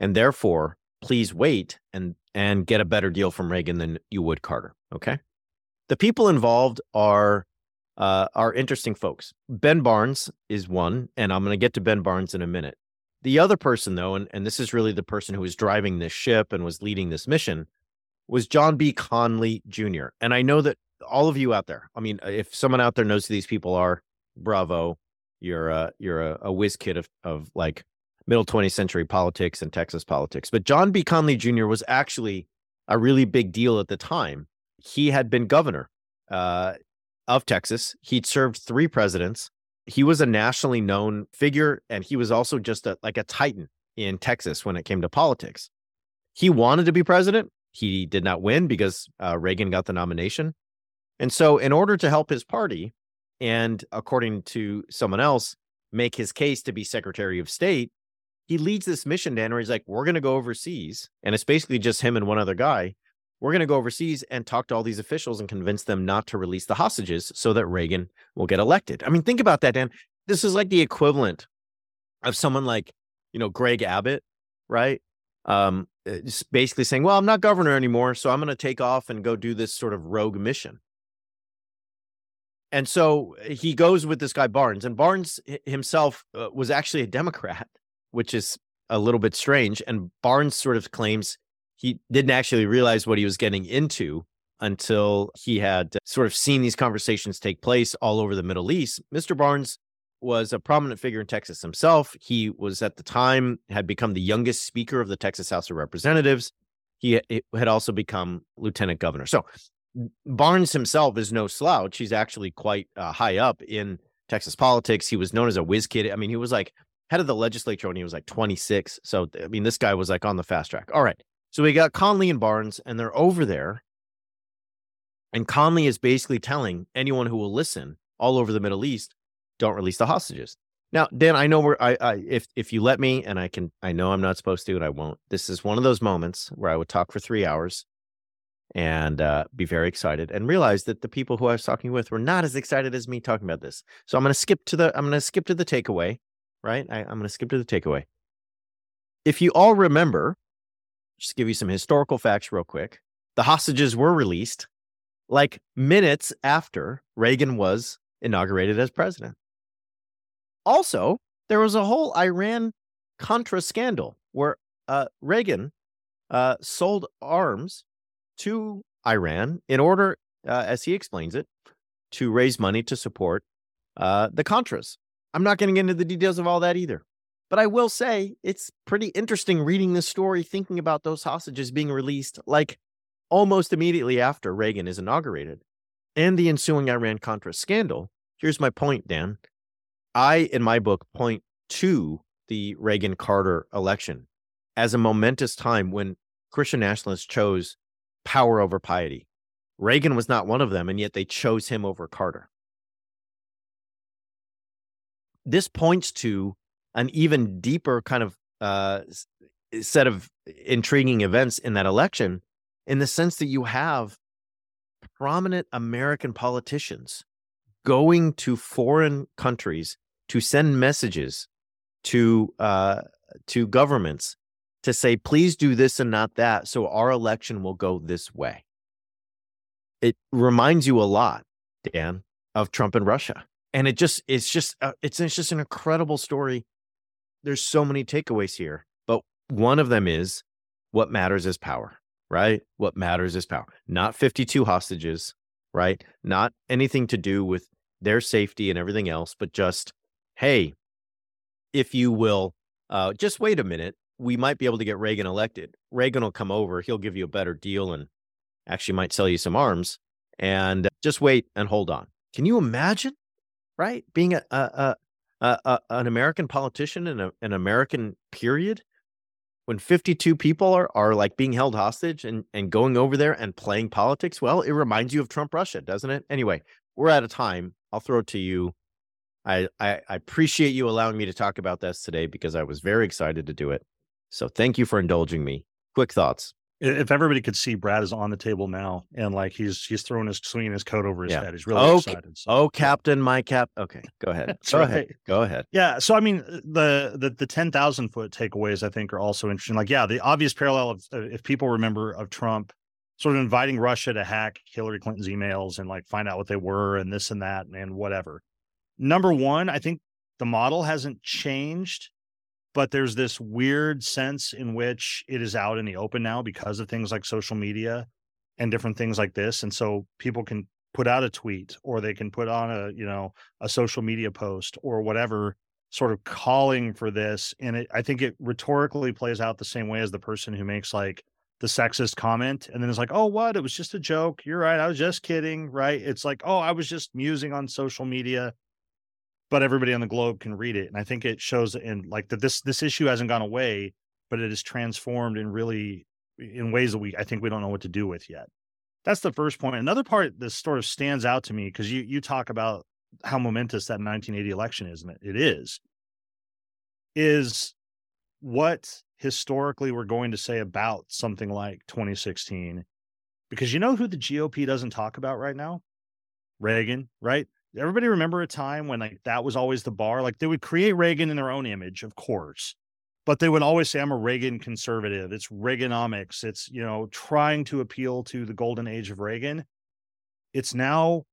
And therefore, please wait and, and get a better deal from Reagan than you would Carter. Okay. The people involved are Uh, are interesting folks. Ben Barnes is one, and I'm going to get to Ben Barnes in a minute. The other person, though, and, and this is really the person who was driving this ship and was leading this mission, was John B. Conley Junior And I know that all of you out there, I mean, if someone out there knows who these people are, bravo, you're a, you're a, a whiz kid of, of like middle twentieth century politics and Texas politics. But John B. Conley Junior was actually a really big deal at the time. He had been governor Uh, of Texas. He'd served three presidents. He was a nationally known figure, and he was also just a, like a titan in Texas when it came to politics. He wanted to be president. He did not win because uh, Reagan got the nomination. And so in order to help his party and, according to someone else, make his case to be Secretary of State, he leads this mission, Dan, where he's like, we're going to go overseas. And it's basically just him and one other guy we're going to go overseas and talk to all these officials and convince them not to release the hostages so that Reagan will get elected. I mean, think about that, Dan. This is like the equivalent of someone like, you know, Greg Abbott, right? Um, it's basically saying, well, I'm not governor anymore, so I'm going to take off and go do this sort of rogue mission. And so he goes with this guy Barnes, and Barnes himself uh, was actually a Democrat, which is a little bit strange. And Barnes sort of claims he didn't actually realize what he was getting into until he had sort of seen these conversations take place all over the Middle East. Mister Barnes was a prominent figure in Texas himself. He was at the time, had become the youngest speaker of the Texas House of Representatives. He had also become lieutenant governor. So Barnes himself is no slouch. He's actually quite uh, high up in Texas politics. He was known as a whiz kid. I mean, he was like head of the legislature when he was like twenty-six. So, I mean, this guy was like on the fast track. All right. So we got Conley and Barnes, and they're over there. And Conley is basically telling anyone who will listen all over the Middle East, don't release the hostages. Now, Dan, I know where I, I if if you let me, and I can, I know I'm not supposed to, and I won't. This is one of those moments where I would talk for three hours. And uh, be very excited and realize that the people who I was talking with were not as excited as me talking about this. So I'm going to skip to the I'm going to skip to the takeaway, right? I, I'm going to skip to the takeaway. If you all remember, just give you some historical facts real quick. The hostages were released like minutes after Reagan was inaugurated as president. Also, there was a whole Iran-Contra scandal where uh, Reagan uh, sold arms to Iran in order, uh, as he explains it, to raise money to support uh, the Contras. I'm not going to get into the details of all that either. But I will say it's pretty interesting reading this story, thinking about those hostages being released like almost immediately after Reagan is inaugurated and the ensuing Iran-Contra scandal. Here's my point, Dan. I, in my book, point to the Reagan-Carter election as a momentous time when Christian nationalists chose power over piety. Reagan was not one of them, and yet they chose him over Carter. This points to an even deeper kind of uh, set of intriguing events in that election, in the sense that you have prominent American politicians going to foreign countries to send messages to uh, to governments to say, please do this and not that, so our election will go this way. It reminds you a lot, Dan, of Trump and Russia. And it just, it's just, uh, it's, it's just an incredible story. There's so many takeaways here, but one of them is what matters is power, right? What matters is power, not fifty-two hostages, right? Not anything to do with their safety and everything else, but just, hey, if you will, uh, just wait a minute. We might be able to get Reagan elected. Reagan will come over. He'll give you a better deal and actually might sell you some arms. And just wait and hold on. Can you imagine, right, being a, a, a, a an American politician in a, an American period when fifty-two people are, are like being held hostage and, and going over there and playing politics? Well, it reminds you of Trump Russia, doesn't it? Anyway, we're out of time. I'll throw it to you. I, I, I appreciate you allowing me to talk about this today because I was very excited to do it. So thank you for indulging me. Quick thoughts. If everybody could see, Brad is on the table now, and like he's he's throwing his swinging his coat over his yeah. head. He's really oh, excited. So. Oh, Captain, my cap. Okay, go ahead. go right. ahead. Go ahead. Yeah. So I mean, the the the ten thousand foot takeaways I think are also interesting. Like, yeah, the obvious parallel of if people remember of Trump sort of inviting Russia to hack Hillary Clinton's emails and like find out what they were and this and that and whatever. Number one, I think the model hasn't changed. But there's this weird sense in which it is out in the open now because of things like social media and different things like this. And so people can put out a tweet or they can put on a, you know, a social media post or whatever sort of calling for this. And it, I think it rhetorically plays out the same way as the person who makes like the sexist comment. And then it's like, oh, what? It was just a joke. You're right. I was just kidding. Right. It's like, oh, I was just musing on social media. But everybody on the globe can read it. And I think it shows in like that this this issue hasn't gone away, but it is transformed in really in ways that we I think we don't know what to do with yet. That's the first point. Another part that sort of stands out to me, because you you talk about how momentous that nineteen eighty election is, and it is, is what historically we're going to say about something like twenty sixteen Because you know who the G O P doesn't talk about right now? Reagan, right? Everybody remember a time when like that was always the bar? Like they would create Reagan in their own image, of course, but they would always say, I'm a Reagan conservative. It's Reaganomics. It's, you know, trying to appeal to the golden age of Reagan. It's now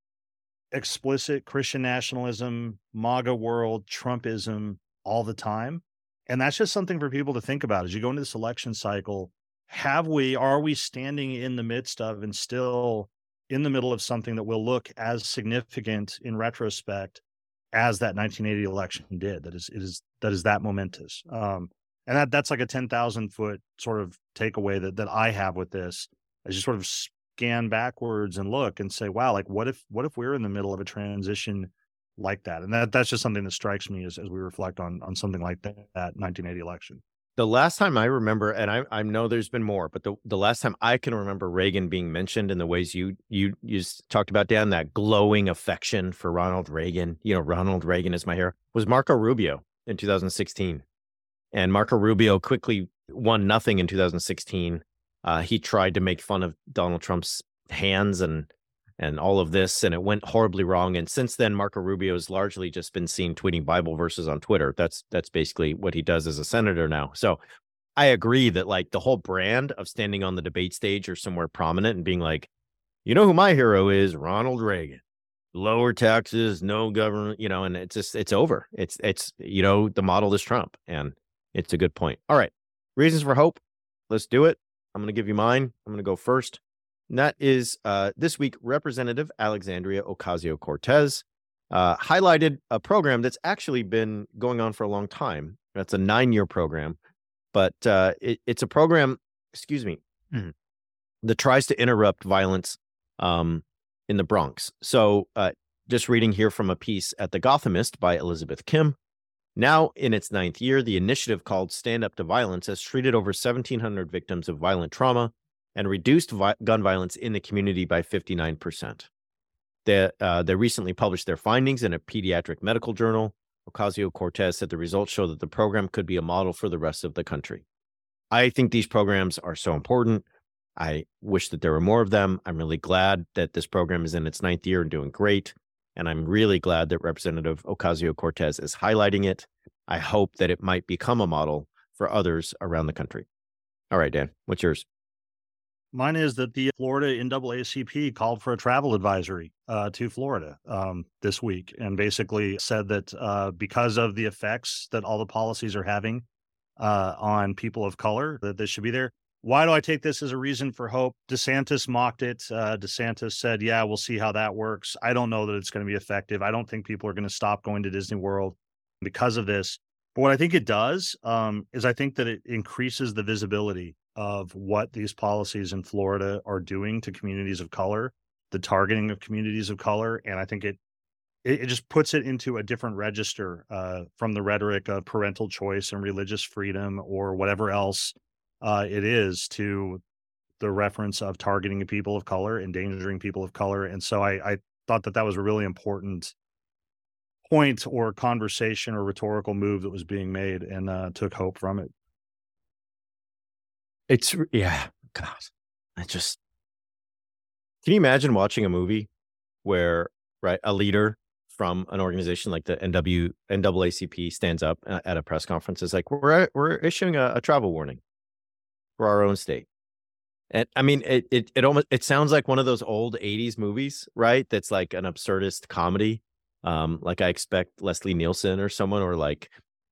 explicit Christian nationalism, MAGA world, Trumpism all the time. And that's just something for people to think about as you go into this election cycle. Have we, are we standing in the midst of and still in the middle of something that will look as significant in retrospect as that nineteen eighty election did? That is, it is, that is that momentous. Um, and that that's like a ten thousand foot sort of takeaway that, that I have with this. I just sort of scan backwards and look and say, wow, like what if, what if we're in the middle of a transition like that? And that that's just something that strikes me as, as we reflect on, on something like that, that nineteen eighty election. The last time I remember, and I, I know there's been more, but the, the last time I can remember Reagan being mentioned in the ways you you you talked about, Dan, that glowing affection for Ronald Reagan, you know, Ronald Reagan is my hero, was Marco Rubio in two thousand sixteen. And Marco Rubio quickly won nothing in two thousand sixteen. Uh, he tried to make fun of Donald Trump's hands and and all of this, and it went horribly wrong. And since then, Marco Rubio has largely just been seen tweeting Bible verses on Twitter. That's that's basically what he does as a senator now. So I agree that like the whole brand of standing on the debate stage or somewhere prominent and being like, you know who my hero is? Ronald Reagan. Lower taxes, no government, you know, and it's just, it's over. It's, it's you know, the model is Trump, and it's a good point. All right. Reasons for hope. Let's do it. I'm going to give you mine. I'm going to go first. And that is uh, this week, Representative Alexandria Ocasio-Cortez uh, highlighted a program that's actually been going on for a long time. That's a nine-year program, but uh, it, it's a program, excuse me, mm-hmm. that tries to interrupt violence um, in the Bronx. So uh, just reading here from a piece at The Gothamist by Elizabeth Kim. Now in its ninth year, the initiative called Stand Up to Violence has treated over seventeen hundred victims of violent trauma and reduced vi- gun violence in the community by fifty-nine percent. They, uh, they recently published their findings in a pediatric medical journal. Ocasio-Cortez said the results show that the program could be a model for the rest of the country. I think these programs are so important. I wish that there were more of them. I'm really glad that this program is in its ninth year and doing great. And I'm really glad that Representative Ocasio-Cortez is highlighting it. I hope that it might become a model for others around the country. All right, Dan, what's yours? Mine is that the Florida N double A C P called for a travel advisory uh, to Florida um, this week, and basically said that uh, because of the effects that all the policies are having uh, on people of color, that this should be there. Why do I take this as a reason for hope? DeSantis mocked it. Uh, DeSantis said, yeah, we'll see how that works. I don't know that it's going to be effective. I don't think people are going to stop going to Disney World because of this. But what I think it does um, is I think that it increases the visibility of what these policies in Florida are doing to communities of color, the targeting of communities of color. And I think it it, it just puts it into a different register uh, from the rhetoric of parental choice and religious freedom or whatever else uh, it is to the reference of targeting people of color, endangering people of color. And so I, I thought that that was a really important point or conversation or rhetorical move that was being made, and uh, took hope from it. It's, yeah, God, I just, can you imagine watching a movie where, right, a leader from an organization like the N W, N double A C P stands up at a press conference, is like, we're we're issuing a, a travel warning for our own state. And I mean, it, it, it almost, it sounds like one of those old eighties movies, right? That's like an absurdist comedy. Um, like I expect Leslie Nielsen or someone, or like,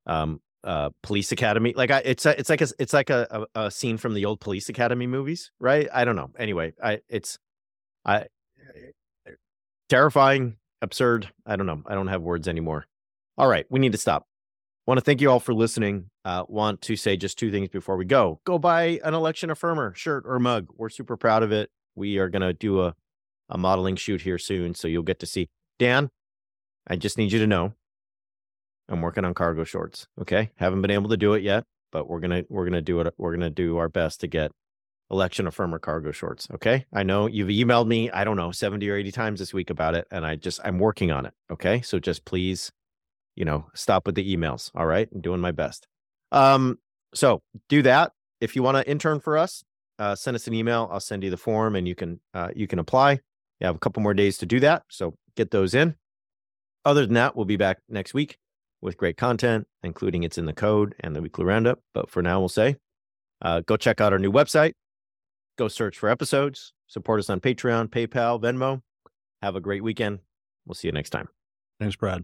um, Uh, Police Academy, like I, it's a, it's like a, it's like a, a, a scene from the old Police Academy movies, right? I don't know. Anyway, I it's, I, terrifying, absurd. I don't know. I don't have words anymore. All right, we need to stop. Want to thank you all for listening. Uh, want to say just two things before we go. Go buy an Election Affirmer shirt or mug. We're super proud of it. We are gonna do a, a modeling shoot here soon, so you'll get to see. Dan, I just need you to know, I'm working on cargo shorts. Okay. Haven't been able to do it yet, but we're going to, we're going to do it. We're going to do our best to get Election Affirmer cargo shorts. Okay. I know you've emailed me, I don't know, seventy or eighty times this week about it. And I just, I'm working on it. Okay. So just please, you know, stop with the emails. All right. I'm doing my best. Um, so do that. If you want to intern for us, uh, send us an email. I'll send you the form and you can uh, you can apply. You have a couple more days to do that. So get those in. Other than that, we'll be back next week with great content, including It's in the Code and the weekly roundup. But for now, we'll say uh, go check out our new website. Go search for episodes. Support us on Patreon, PayPal, Venmo. Have a great weekend. We'll see you next time. Thanks, Brad.